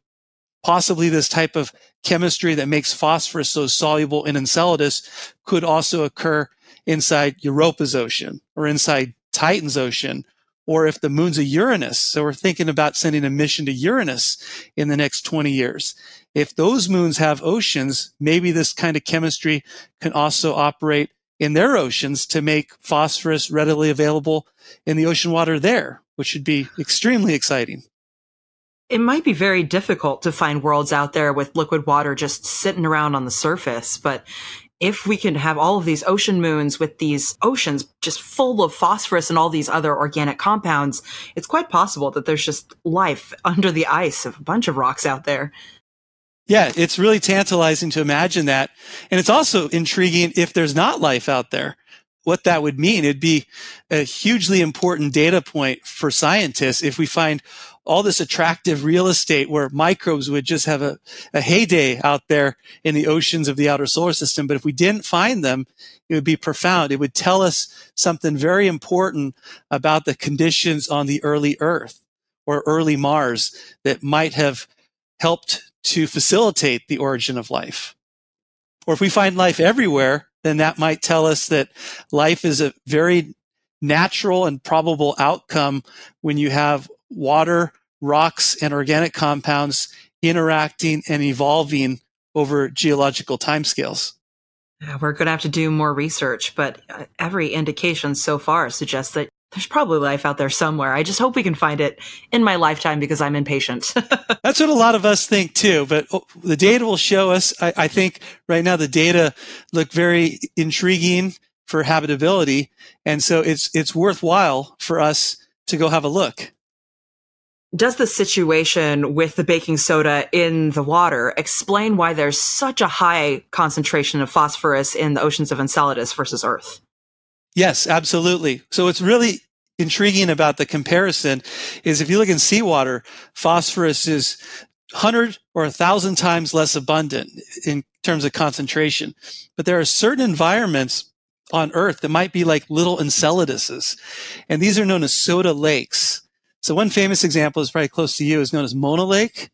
possibly this type of chemistry that makes phosphorus so soluble in Enceladus could also occur inside Europa's ocean or inside Titan's ocean, or if the moon's a Uranus. So we're thinking about sending a mission to Uranus in the next 20 years. If those moons have oceans, maybe this kind of chemistry can also operate in their oceans to make phosphorus readily available in the ocean water there, which would be extremely exciting. It might be very difficult to find worlds out there with liquid water just sitting around on the surface, but if we can have all of these ocean moons with these oceans just full of phosphorus and all these other organic compounds, it's quite possible that there's just life under the ice of a bunch of rocks out there. Yeah, it's really tantalizing to imagine that. And it's also intriguing if there's not life out there, what that would mean. It'd be a hugely important data point for scientists if we find all this attractive real estate where microbes would just have a heyday out there in the oceans of the outer solar system. But if we didn't find them, it would be profound. It would tell us something very important about the conditions on the early Earth or early Mars that might have helped to facilitate the origin of life. Or if we find life everywhere, then that might tell us that life is a very natural and probable outcome when you have water, rocks, and organic compounds interacting and evolving over geological timescales. We're going to have to do more research, but every indication so far suggests that there's probably life out there somewhere. I just hope we can find it in my lifetime because I'm impatient. That's what a lot of us think too, but the data will show us. I think right now the data look very intriguing for habitability. And so it's worthwhile for us to go have a look. Does the situation with the baking soda in the water explain why there's such a high concentration of phosphorus in the oceans of Enceladus versus Earth? Yes, absolutely. So what's really intriguing about the comparison is if you look in seawater, phosphorus is 100 or 1,000 times less abundant in terms of concentration. But there are certain environments on Earth that might be like little Enceladuses, and these are known as soda lakes. So one famous example is probably close to you is known as Mona Lake.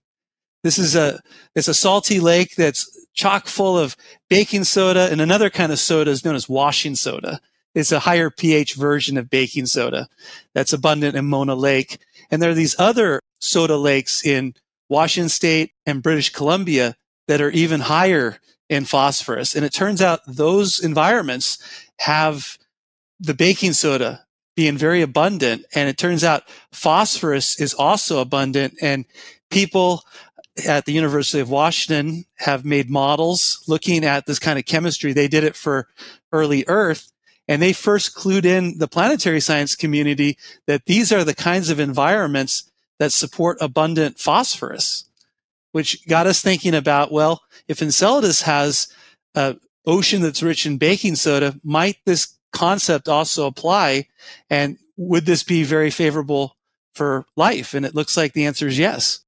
This is a salty lake that's chock full of baking soda, and another kind of soda is known as washing soda. It's a higher pH version of baking soda that's abundant in Mona Lake. And there are these other soda lakes in Washington State and British Columbia that are even higher in phosphorus. And it turns out those environments have the baking soda being very abundant. And it turns out phosphorus is also abundant. And people at the University of Washington have made models looking at this kind of chemistry. They did it for early Earth. And they first clued in the planetary science community that these are the kinds of environments that support abundant phosphorus, which got us thinking about, well, if Enceladus has an ocean that's rich in baking soda, might this concept also apply? And would this be very favorable for life? And it looks like the answer is yes.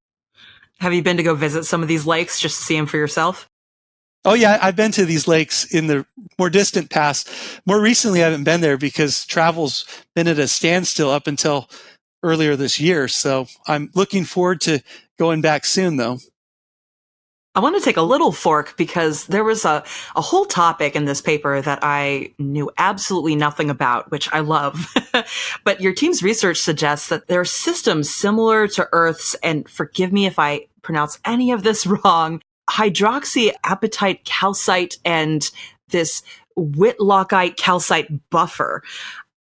Have you been to go visit some of these lakes just to see them for yourself? Oh, yeah, I've been to these lakes in the more distant past. More recently, I haven't been there because travel's been at a standstill up until earlier this year. So I'm looking forward to going back soon, though. I want to take a little fork because there was a whole topic in this paper that I knew absolutely nothing about, which I love. But your team's research suggests that there are systems similar to Earth's, and forgive me if I pronounce any of this wrong, hydroxyapatite calcite and this Whitlockite calcite buffer.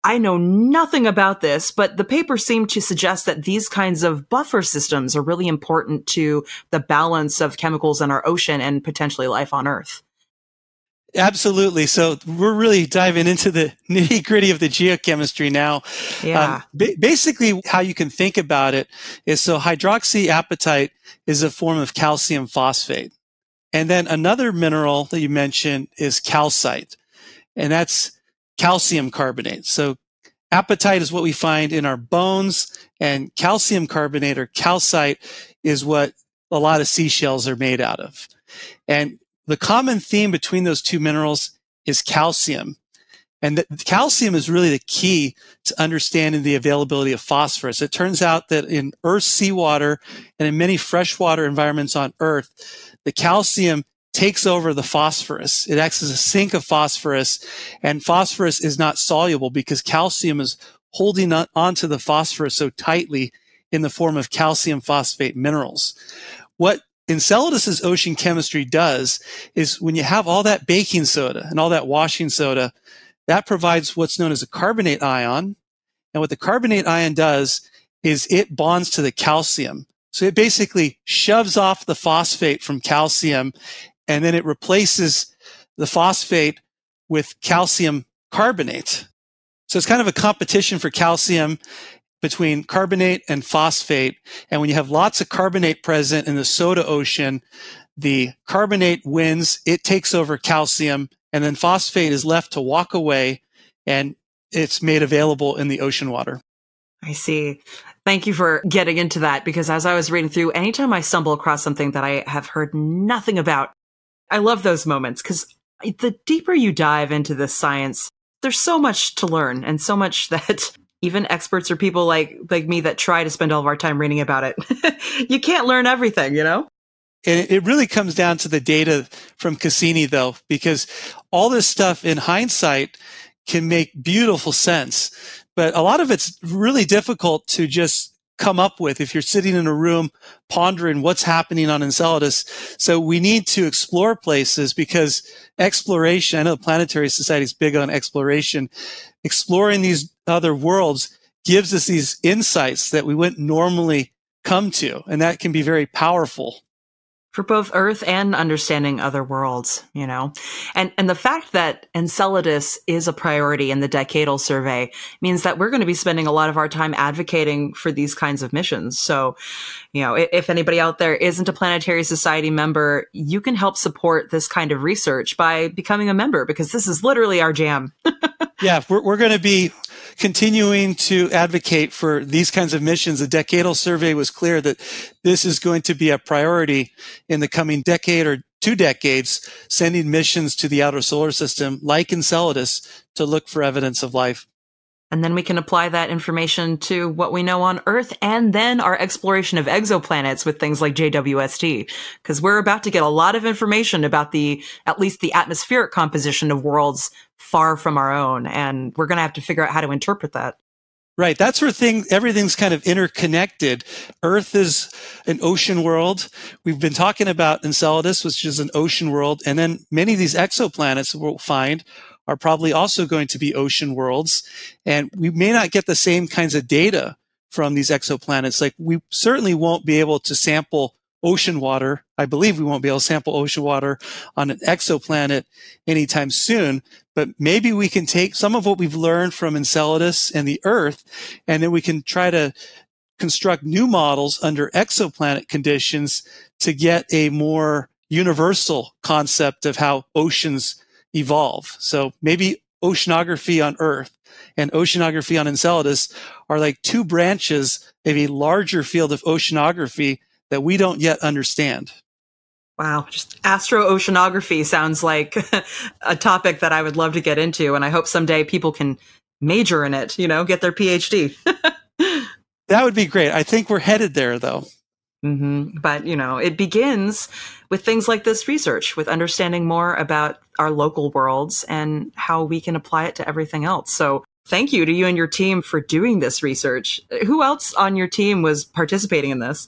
I know nothing about this, but the paper seemed to suggest that these kinds of buffer systems are really important to the balance of chemicals in our ocean and potentially life on Earth. Absolutely. So we're really diving into the nitty gritty of the geochemistry now. Yeah. Basically, how you can think about it is so hydroxyapatite is a form of calcium phosphate. And then another mineral that you mentioned is calcite, and that's calcium carbonate. So apatite is what we find in our bones, and calcium carbonate or calcite is what a lot of seashells are made out of. And the common theme between those two minerals is calcium. And the calcium is really the key to understanding the availability of phosphorus. It turns out that in Earth's seawater and in many freshwater environments on Earth, the calcium takes over the phosphorus. It acts as a sink of phosphorus, and phosphorus is not soluble because calcium is holding onto the phosphorus so tightly in the form of calcium phosphate minerals. What Enceladus's ocean chemistry does is when you have all that baking soda and all that washing soda, that provides what's known as a carbonate ion. And what the carbonate ion does is it bonds to the calcium. So it basically shoves off the phosphate from calcium, and then it replaces the phosphate with calcium carbonate. So it's kind of a competition for calcium between carbonate and phosphate. And when you have lots of carbonate present in the soda ocean, the carbonate wins, it takes over calcium, and then phosphate is left to walk away, and it's made available in the ocean water. I see. Thank you for getting into that, because as I was reading through, anytime I stumble across something that I have heard nothing about, I love those moments, because the deeper you dive into this science, there's so much to learn and so much that even experts or people like me that try to spend all of our time reading about it. You can't learn everything, you know? And it really comes down to the data from Cassini, though, because all this stuff in hindsight can make beautiful sense. But a lot of it's really difficult to just come up with if you're sitting in a room pondering what's happening on Enceladus. So we need to explore places, because exploration, I know the Planetary Society is big on exploration. Exploring these other worlds gives us these insights that we wouldn't normally come to, and that can be very powerful. For both Earth and understanding other worlds, you know. And the fact that Enceladus is a priority in the decadal survey means that we're going to be spending a lot of our time advocating for these kinds of missions. So, you know, if anybody out there isn't a Planetary Society member, you can help support this kind of research by becoming a member, because this is literally our jam. Yeah, we're going to be continuing to advocate for these kinds of missions. The decadal survey was clear that this is going to be a priority in the coming decade or two decades, sending missions to the outer solar system like Enceladus to look for evidence of life. And then we can apply that information to what we know on Earth, and then our exploration of exoplanets with things like JWST, because we're about to get a lot of information about at least the atmospheric composition of worlds far from our own. And we're going to have to figure out how to interpret that. Right. That's where everything's kind of interconnected. Earth is an ocean world. We've been talking about Enceladus, which is an ocean world. And then many of these exoplanets we'll find are probably also going to be ocean worlds. And we may not get the same kinds of data from these exoplanets. Like, we certainly won't be able to sample ocean water. I believe we won't be able to sample ocean water on an exoplanet anytime soon. But maybe we can take some of what we've learned from Enceladus and the Earth, and then we can try to construct new models under exoplanet conditions to get a more universal concept of how oceans evolve. So maybe oceanography on Earth and oceanography on Enceladus are like two branches of a larger field of oceanography that we don't yet understand. Wow, just astro-oceanography sounds like a topic that I would love to get into, and I hope someday people can major in it, you know, get their PhD. That would be great. I think we're headed there, though. Mm-hmm. But, you know, it begins with things like this research, with understanding more about our local worlds and how we can apply it to everything else. So thank you to you and your team for doing this research. Who else on your team was participating in this?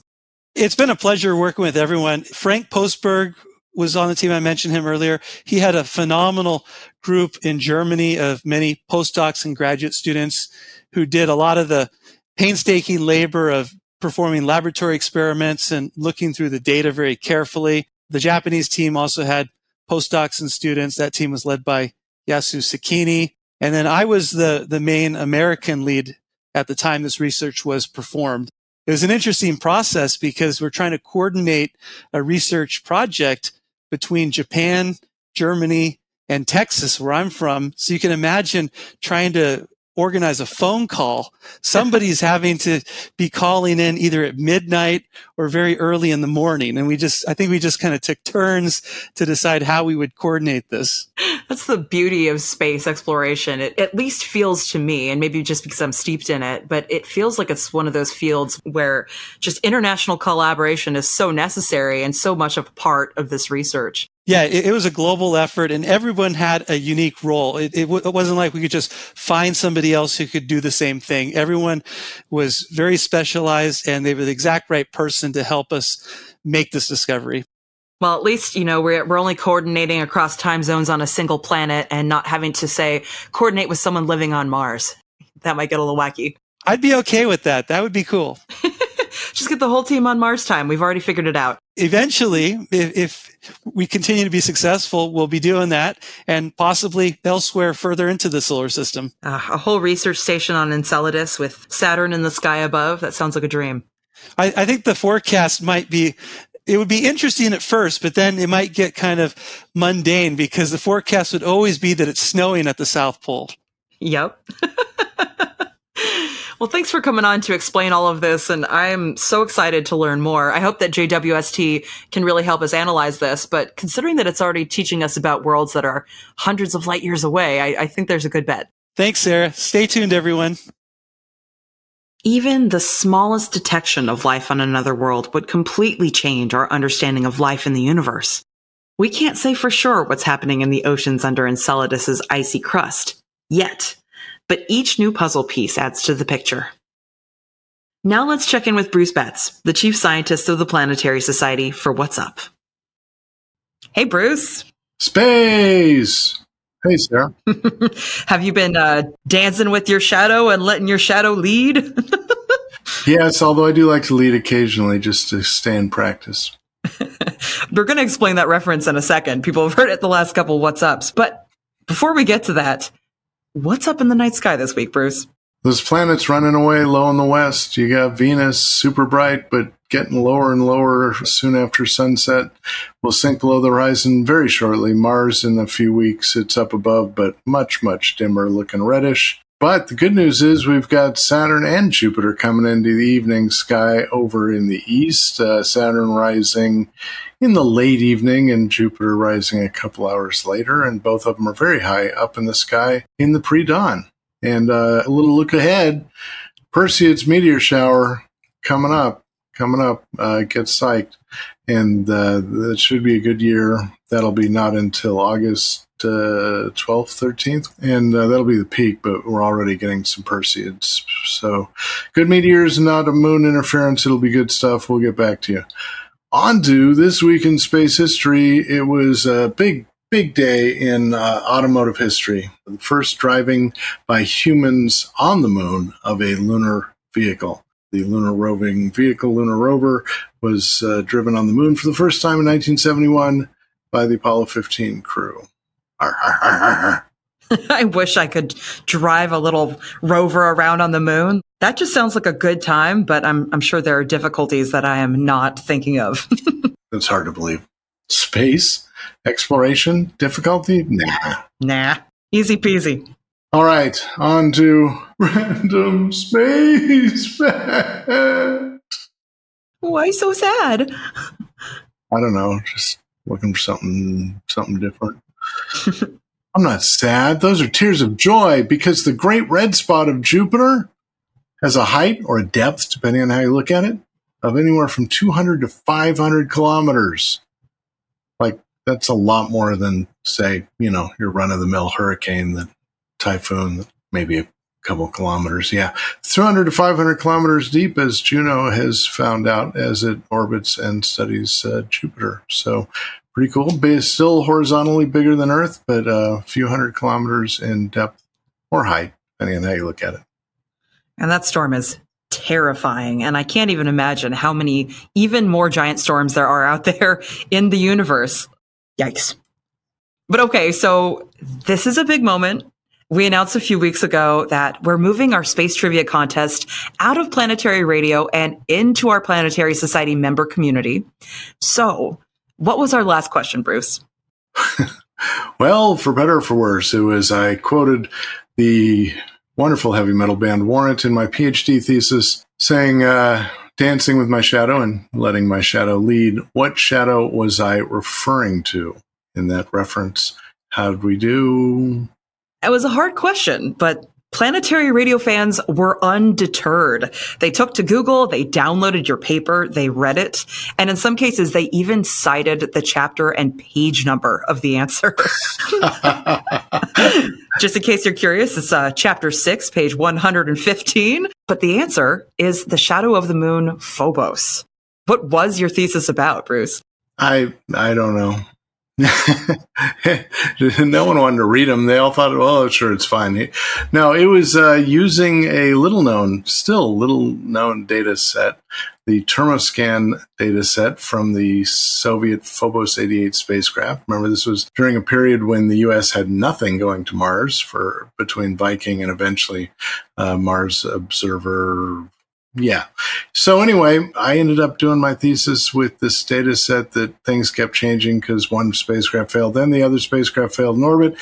It's been a pleasure working with everyone. Frank Postberg was on the team. I mentioned him earlier. He had a phenomenal group in Germany of many postdocs and graduate students who did a lot of the painstaking labor of performing laboratory experiments and looking through the data very carefully. The Japanese team also had postdocs and students. That team was led by Yasu Sakini. And then I was the main American lead at the time this research was performed. It was an interesting process because we're trying to coordinate a research project between Japan, Germany, and Texas, where I'm from. So you can imagine trying to organize a phone call. Somebody's having to be calling in either at midnight or very early in the morning. And I think we just kind of took turns to decide how we would coordinate this. That's the beauty of space exploration. It at least feels to me, and maybe just because I'm steeped in it, but it feels like it's one of those fields where just international collaboration is so necessary and so much of a part of this research. Yeah, it was a global effort, and everyone had a unique role. It wasn't like we could just find somebody else who could do the same thing. Everyone was very specialized, and they were the exact right person to help us make this discovery. Well, at least, you know, we're only coordinating across time zones on a single planet and not having to, say, coordinate with someone living on Mars. That might get a little wacky. I'd be okay with that. That would be cool. Just get the whole team on Mars time. We've already figured it out. Eventually, if we continue to be successful, we'll be doing that, and possibly elsewhere further into the solar system. A whole research station on Enceladus with Saturn in the sky above. That sounds like a dream. I think the forecast it would be interesting at first, but then it might get kind of mundane, because the forecast would always be that it's snowing at the South Pole. Yep. Well, thanks for coming on to explain all of this, and I'm so excited to learn more. I hope that JWST can really help us analyze this, but considering that it's already teaching us about worlds that are hundreds of light years away, I think there's a good bet. Thanks, Sarah. Stay tuned, everyone. Even the smallest detection of life on another world would completely change our understanding of life in the universe. We can't say for sure what's happening in the oceans under Enceladus's icy crust, yet. But each new puzzle piece adds to the picture. Now let's check in with Bruce Betts, the chief scientist of the Planetary Society, for What's Up. Hey, Bruce. Space! Hey, Sarah. Have you been dancing with your shadow and letting your shadow lead? Yes, although I do like to lead occasionally just to stay in practice. We're going to explain that reference in a second. People have heard it the last couple What's Ups. But before we get to that, what's up in the night sky this week, Bruce? Those planets running away low in the west. You got Venus, super bright, but getting lower and lower soon after sunset. We'll sink below the horizon very shortly. Mars in a few weeks, it's up above, but much, much dimmer, looking reddish. But the good news is we've got Saturn and Jupiter coming into the evening sky over in the east. Saturn rising in the late evening and Jupiter rising a couple hours later. And both of them are very high up in the sky in the pre-dawn. And a little look ahead, Perseid's meteor shower coming up, get psyched. And it should be a good year. That'll be not until August 12th, 13th, and that'll be the peak, but we're already getting some Perseids. So good meteors, not a moon interference. It'll be good stuff. We'll get back to you. On to this week in space history. It was a big day in automotive history. The first driving by humans on the moon of a lunar vehicle. The lunar roving vehicle, lunar rover, was driven on the moon for the first time in 1971 by the Apollo 15 crew. Arr, arr, arr, arr. I wish I could drive a little rover around on the moon. That just sounds like a good time, but I'm sure there are difficulties that I am not thinking of. It's hard to believe. Space, exploration, difficulty? Nah. Easy peasy. All right, on to random space fact. Why so sad? I don't know. Just looking for something different. I'm not sad. Those are tears of joy because the great red spot of Jupiter has a height or a depth, depending on how you look at it, of anywhere from 200 to 500 kilometers. Like, that's a lot more than, say, your run-of-the-mill hurricane, the typhoon, maybe a couple kilometers. Yeah, 300 to 500 kilometers deep, as Juno has found out as it orbits and studies Jupiter. So, pretty cool. Still horizontally bigger than Earth, but a few hundred kilometers in depth or height, depending on how you look at it. And that storm is terrifying. And I can't even imagine how many even more giant storms there are out there in the universe. Yikes. But okay, so this is a big moment. We announced a few weeks ago that we're moving our space trivia contest out of Planetary Radio and into our Planetary Society member community. So, what was our last question, Bruce? Well, for better or for worse, it was I quoted the wonderful heavy metal band Warrant in my PhD thesis saying, dancing with my shadow and letting my shadow lead. What shadow was I referring to in that reference? How did we do? It was a hard question, but Planetary Radio fans were undeterred. They took to Google, they downloaded your paper, they read it, and in some cases, they even cited the chapter and page number of the answer. Just in case you're curious, it's chapter 6, page 115, but the answer is the shadow of the moon, Phobos. What was your thesis about, Bruce? I don't know. No one wanted to read them. They all thought, oh, sure, it's fine. No, it was using a little known data set, the Thermoscan data set from the Soviet Phobos 88 spacecraft. Remember, this was during a period when the U.S. had nothing going to Mars for between Viking and eventually Mars Observer. Yeah. So anyway, I ended up doing my thesis with this data set that things kept changing because one spacecraft failed, then the other spacecraft failed in orbit.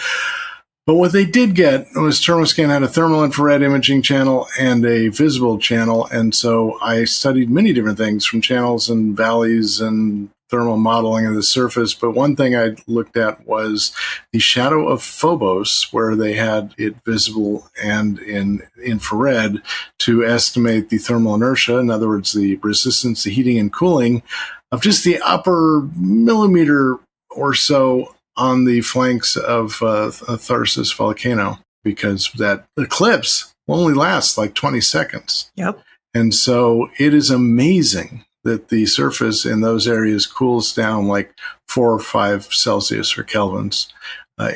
But what they did get was Thermoscan had a thermal infrared imaging channel and a visible channel. And so I studied many different things from channels and valleys and thermal modeling of the surface. But one thing I looked at was the shadow of Phobos, where they had it visible and in infrared to estimate the thermal inertia, in other words, the resistance to heating and cooling of just the upper millimeter or so on the flanks of a Tharsis volcano, because that eclipse only lasts like 20 seconds. Yep. And so it is amazing that the surface in those areas cools down like 4 or 5 Celsius or Kelvins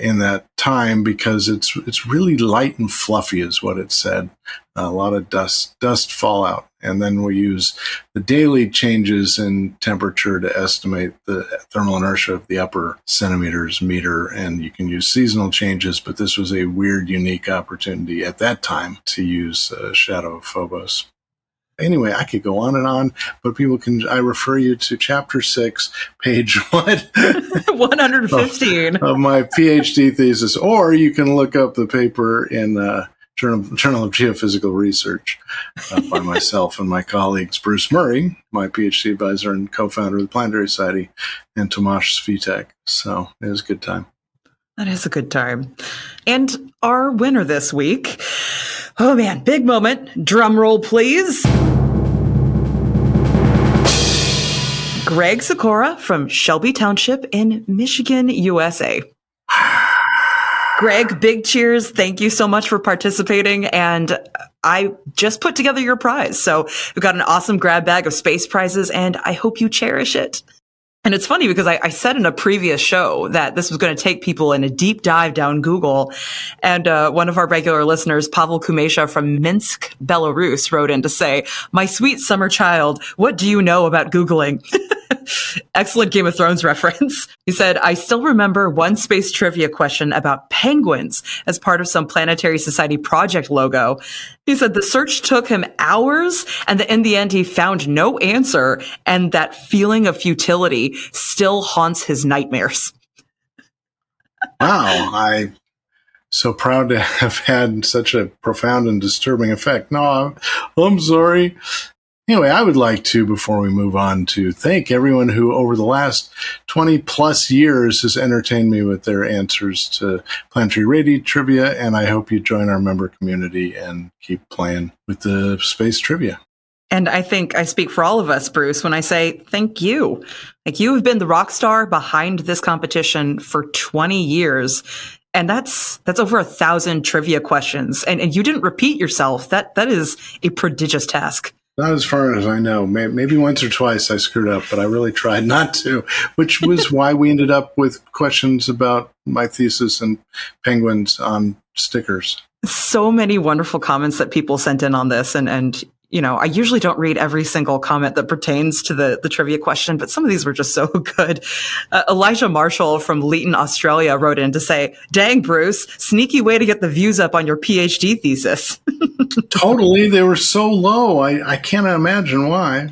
in that time, because it's really light and fluffy is what it said. A lot of dust fallout. And then we use the daily changes in temperature to estimate the thermal inertia of the upper centimeters, meter, and you can use seasonal changes, but this was a weird, unique opportunity at that time to use shadow of Phobos. Anyway, I could go on, but people can, I refer you to chapter 6, page what? 115. Of my PhD thesis, or you can look up the paper in Journal of Geophysical Research by myself and my colleagues, Bruce Murray, my PhD advisor and co-founder of the Planetary Society, and Tomasz Svitek. So it was a good time. That is a good time. And our winner this week, oh man, big moment. Drum roll, please. Greg Sikora from Shelby Township in Michigan, USA. Greg, big cheers. Thank you so much for participating. And I just put together your prize. So we've got an awesome grab bag of space prizes, and I hope you cherish it. And it's funny because I said in a previous show that this was going to take people in a deep dive down Google. And one of our regular listeners, Pavel Kumesha from Minsk, Belarus, wrote in to say, "My sweet summer child, what do you know about Googling?" Excellent Game of Thrones reference. He said, "I still remember one space trivia question about penguins as part of some Planetary Society project logo." He said the search took him hours and that in the end he found no answer, and that feeling of futility still haunts his nightmares. Wow, I'm so proud to have had such a profound and disturbing effect. No, I'm sorry. Anyway, I would like to, before we move on, to thank everyone who over the last 20 plus years has entertained me with their answers to Planetary Radio trivia, and I hope you join our member community and keep playing with the space trivia. And I think I speak for all of us, Bruce, when I say thank you. Like, you have been the rock star behind this competition for 20 years. And that's over 1,000 trivia questions. And you didn't repeat yourself. That is a prodigious task. Not as far as I know. Maybe once or twice I screwed up, but I really tried not to, which was why we ended up with questions about my thesis and penguins on stickers. So many wonderful comments that people sent in on this. And you know, I usually don't read every single comment that pertains to the trivia question, but some of these were just so good. Elijah Marshall from Leeton, Australia, wrote in to say, "Dang, Bruce, sneaky way to get the views up on your PhD thesis." Totally. They were so low. I cannot imagine why.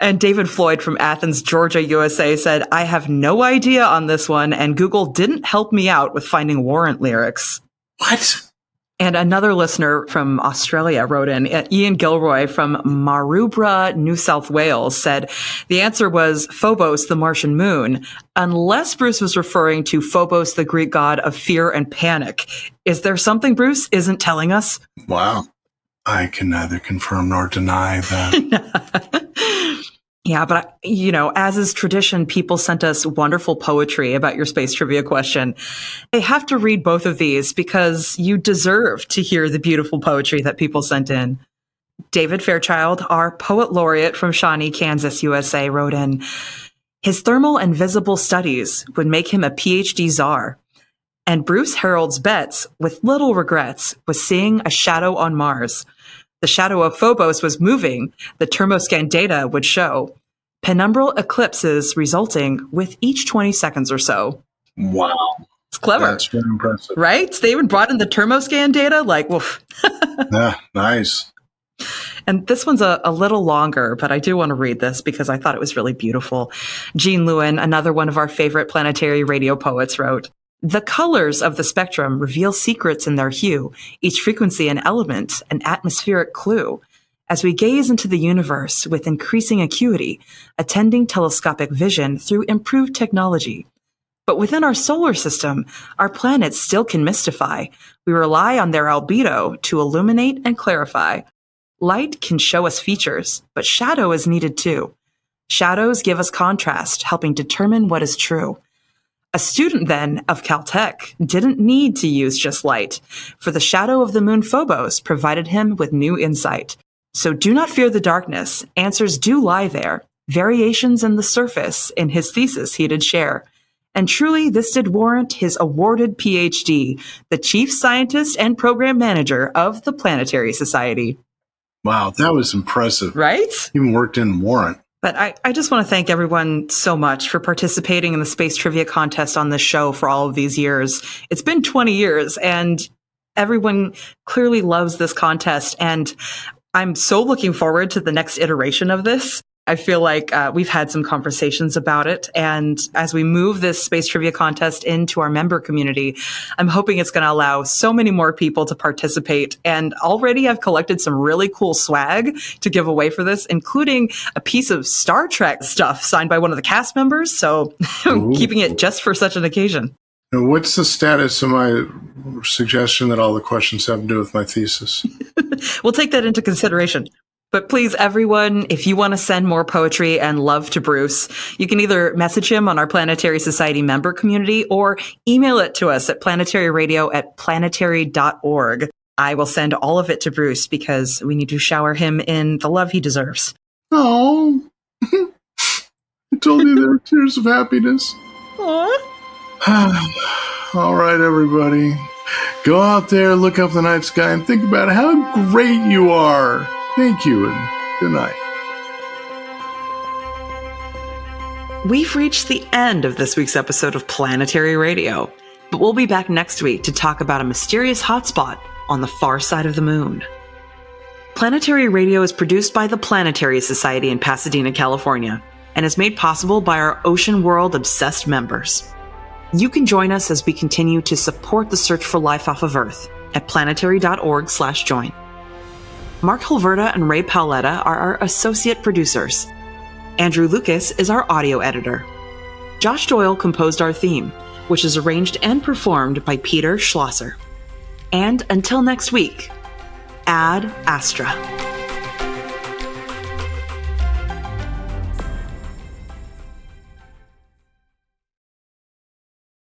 And David Floyd from Athens, Georgia, USA said, "I have no idea on this one, and Google didn't help me out with finding Warrant lyrics." What? And another listener from Australia wrote in, Ian Gilroy from Maroubra, New South Wales, said the answer was Phobos, the Martian moon, unless Bruce was referring to Phobos, the Greek god of fear and panic. Is there something Bruce isn't telling us? Wow. I can neither confirm nor deny that. Yeah, but, you know, as is tradition, people sent us wonderful poetry about your space trivia question. I have to read both of these because you deserve to hear the beautiful poetry that people sent in. David Fairchild, our poet laureate from Shawnee, Kansas, USA, wrote in, "His thermal and visible studies would make him a PhD czar. And Bruce heralds Betts with little regrets was seeing a shadow on Mars. The shadow of Phobos was moving, the thermoscan data would show. Penumbral eclipses resulting with each 20 seconds or so." Wow. It's clever. That's very impressive. Right? They even brought in the thermoscan data? Like, woof. Yeah, nice. And this one's a little longer, but I do want to read this because I thought it was really beautiful. Jean Lewin, another one of our favorite Planetary Radio poets, wrote, "The colors of the spectrum reveal secrets in their hue, each frequency an element, an atmospheric clue. As we gaze into the universe with increasing acuity, attending telescopic vision through improved technology. But within our solar system, our planets still can mystify. We rely on their albedo to illuminate and clarify. Light can show us features, but shadow is needed too. Shadows give us contrast, helping determine what is true. A student then of Caltech didn't need to use just light, for the shadow of the moon Phobos provided him with new insight. So do not fear the darkness. Answers do lie there. Variations in the surface, in his thesis he did share. And truly, this did warrant his awarded PhD, the chief scientist and program manager of the Planetary Society. Wow, that was impressive. Right? Even worked in Warrant. But I just want to thank everyone so much for participating in the Space Trivia Contest on this show for all of these years. It's been 20 years, and everyone clearly loves this contest. And I'm so looking forward to the next iteration of this. I feel like we've had some conversations about it. And as we move this Space Trivia Contest into our member community, I'm hoping it's going to allow so many more people to participate. And already I've collected some really cool swag to give away for this, including a piece of Star Trek stuff signed by one of the cast members. So I'm keeping it just for such an occasion. Now, what's the status of my suggestion that all the questions have to do with my thesis? We'll take that into consideration. But please, everyone, if you want to send more poetry and love to Bruce, you can either message him on our Planetary Society member community or email it to us at planetaryradio@planetary.org. I will send all of it to Bruce because we need to shower him in the love he deserves. Oh, I told you there were tears of happiness. All right, everybody, go out there, look up the night sky and think about how great you are. Thank you, and good night. We've reached the end of this week's episode of Planetary Radio, but we'll be back next week to talk about a mysterious hotspot on the far side of the moon. Planetary Radio is produced by the Planetary Society in Pasadena, California, and is made possible by our ocean world-obsessed members. You can join us as we continue to support the search for life off of Earth at planetary.org/join. Mark Hulverda and Ray Pauletta are our associate producers. Andrew Lucas is our audio editor. Josh Doyle composed our theme, which is arranged and performed by Peter Schlosser. And until next week, Ad Astra.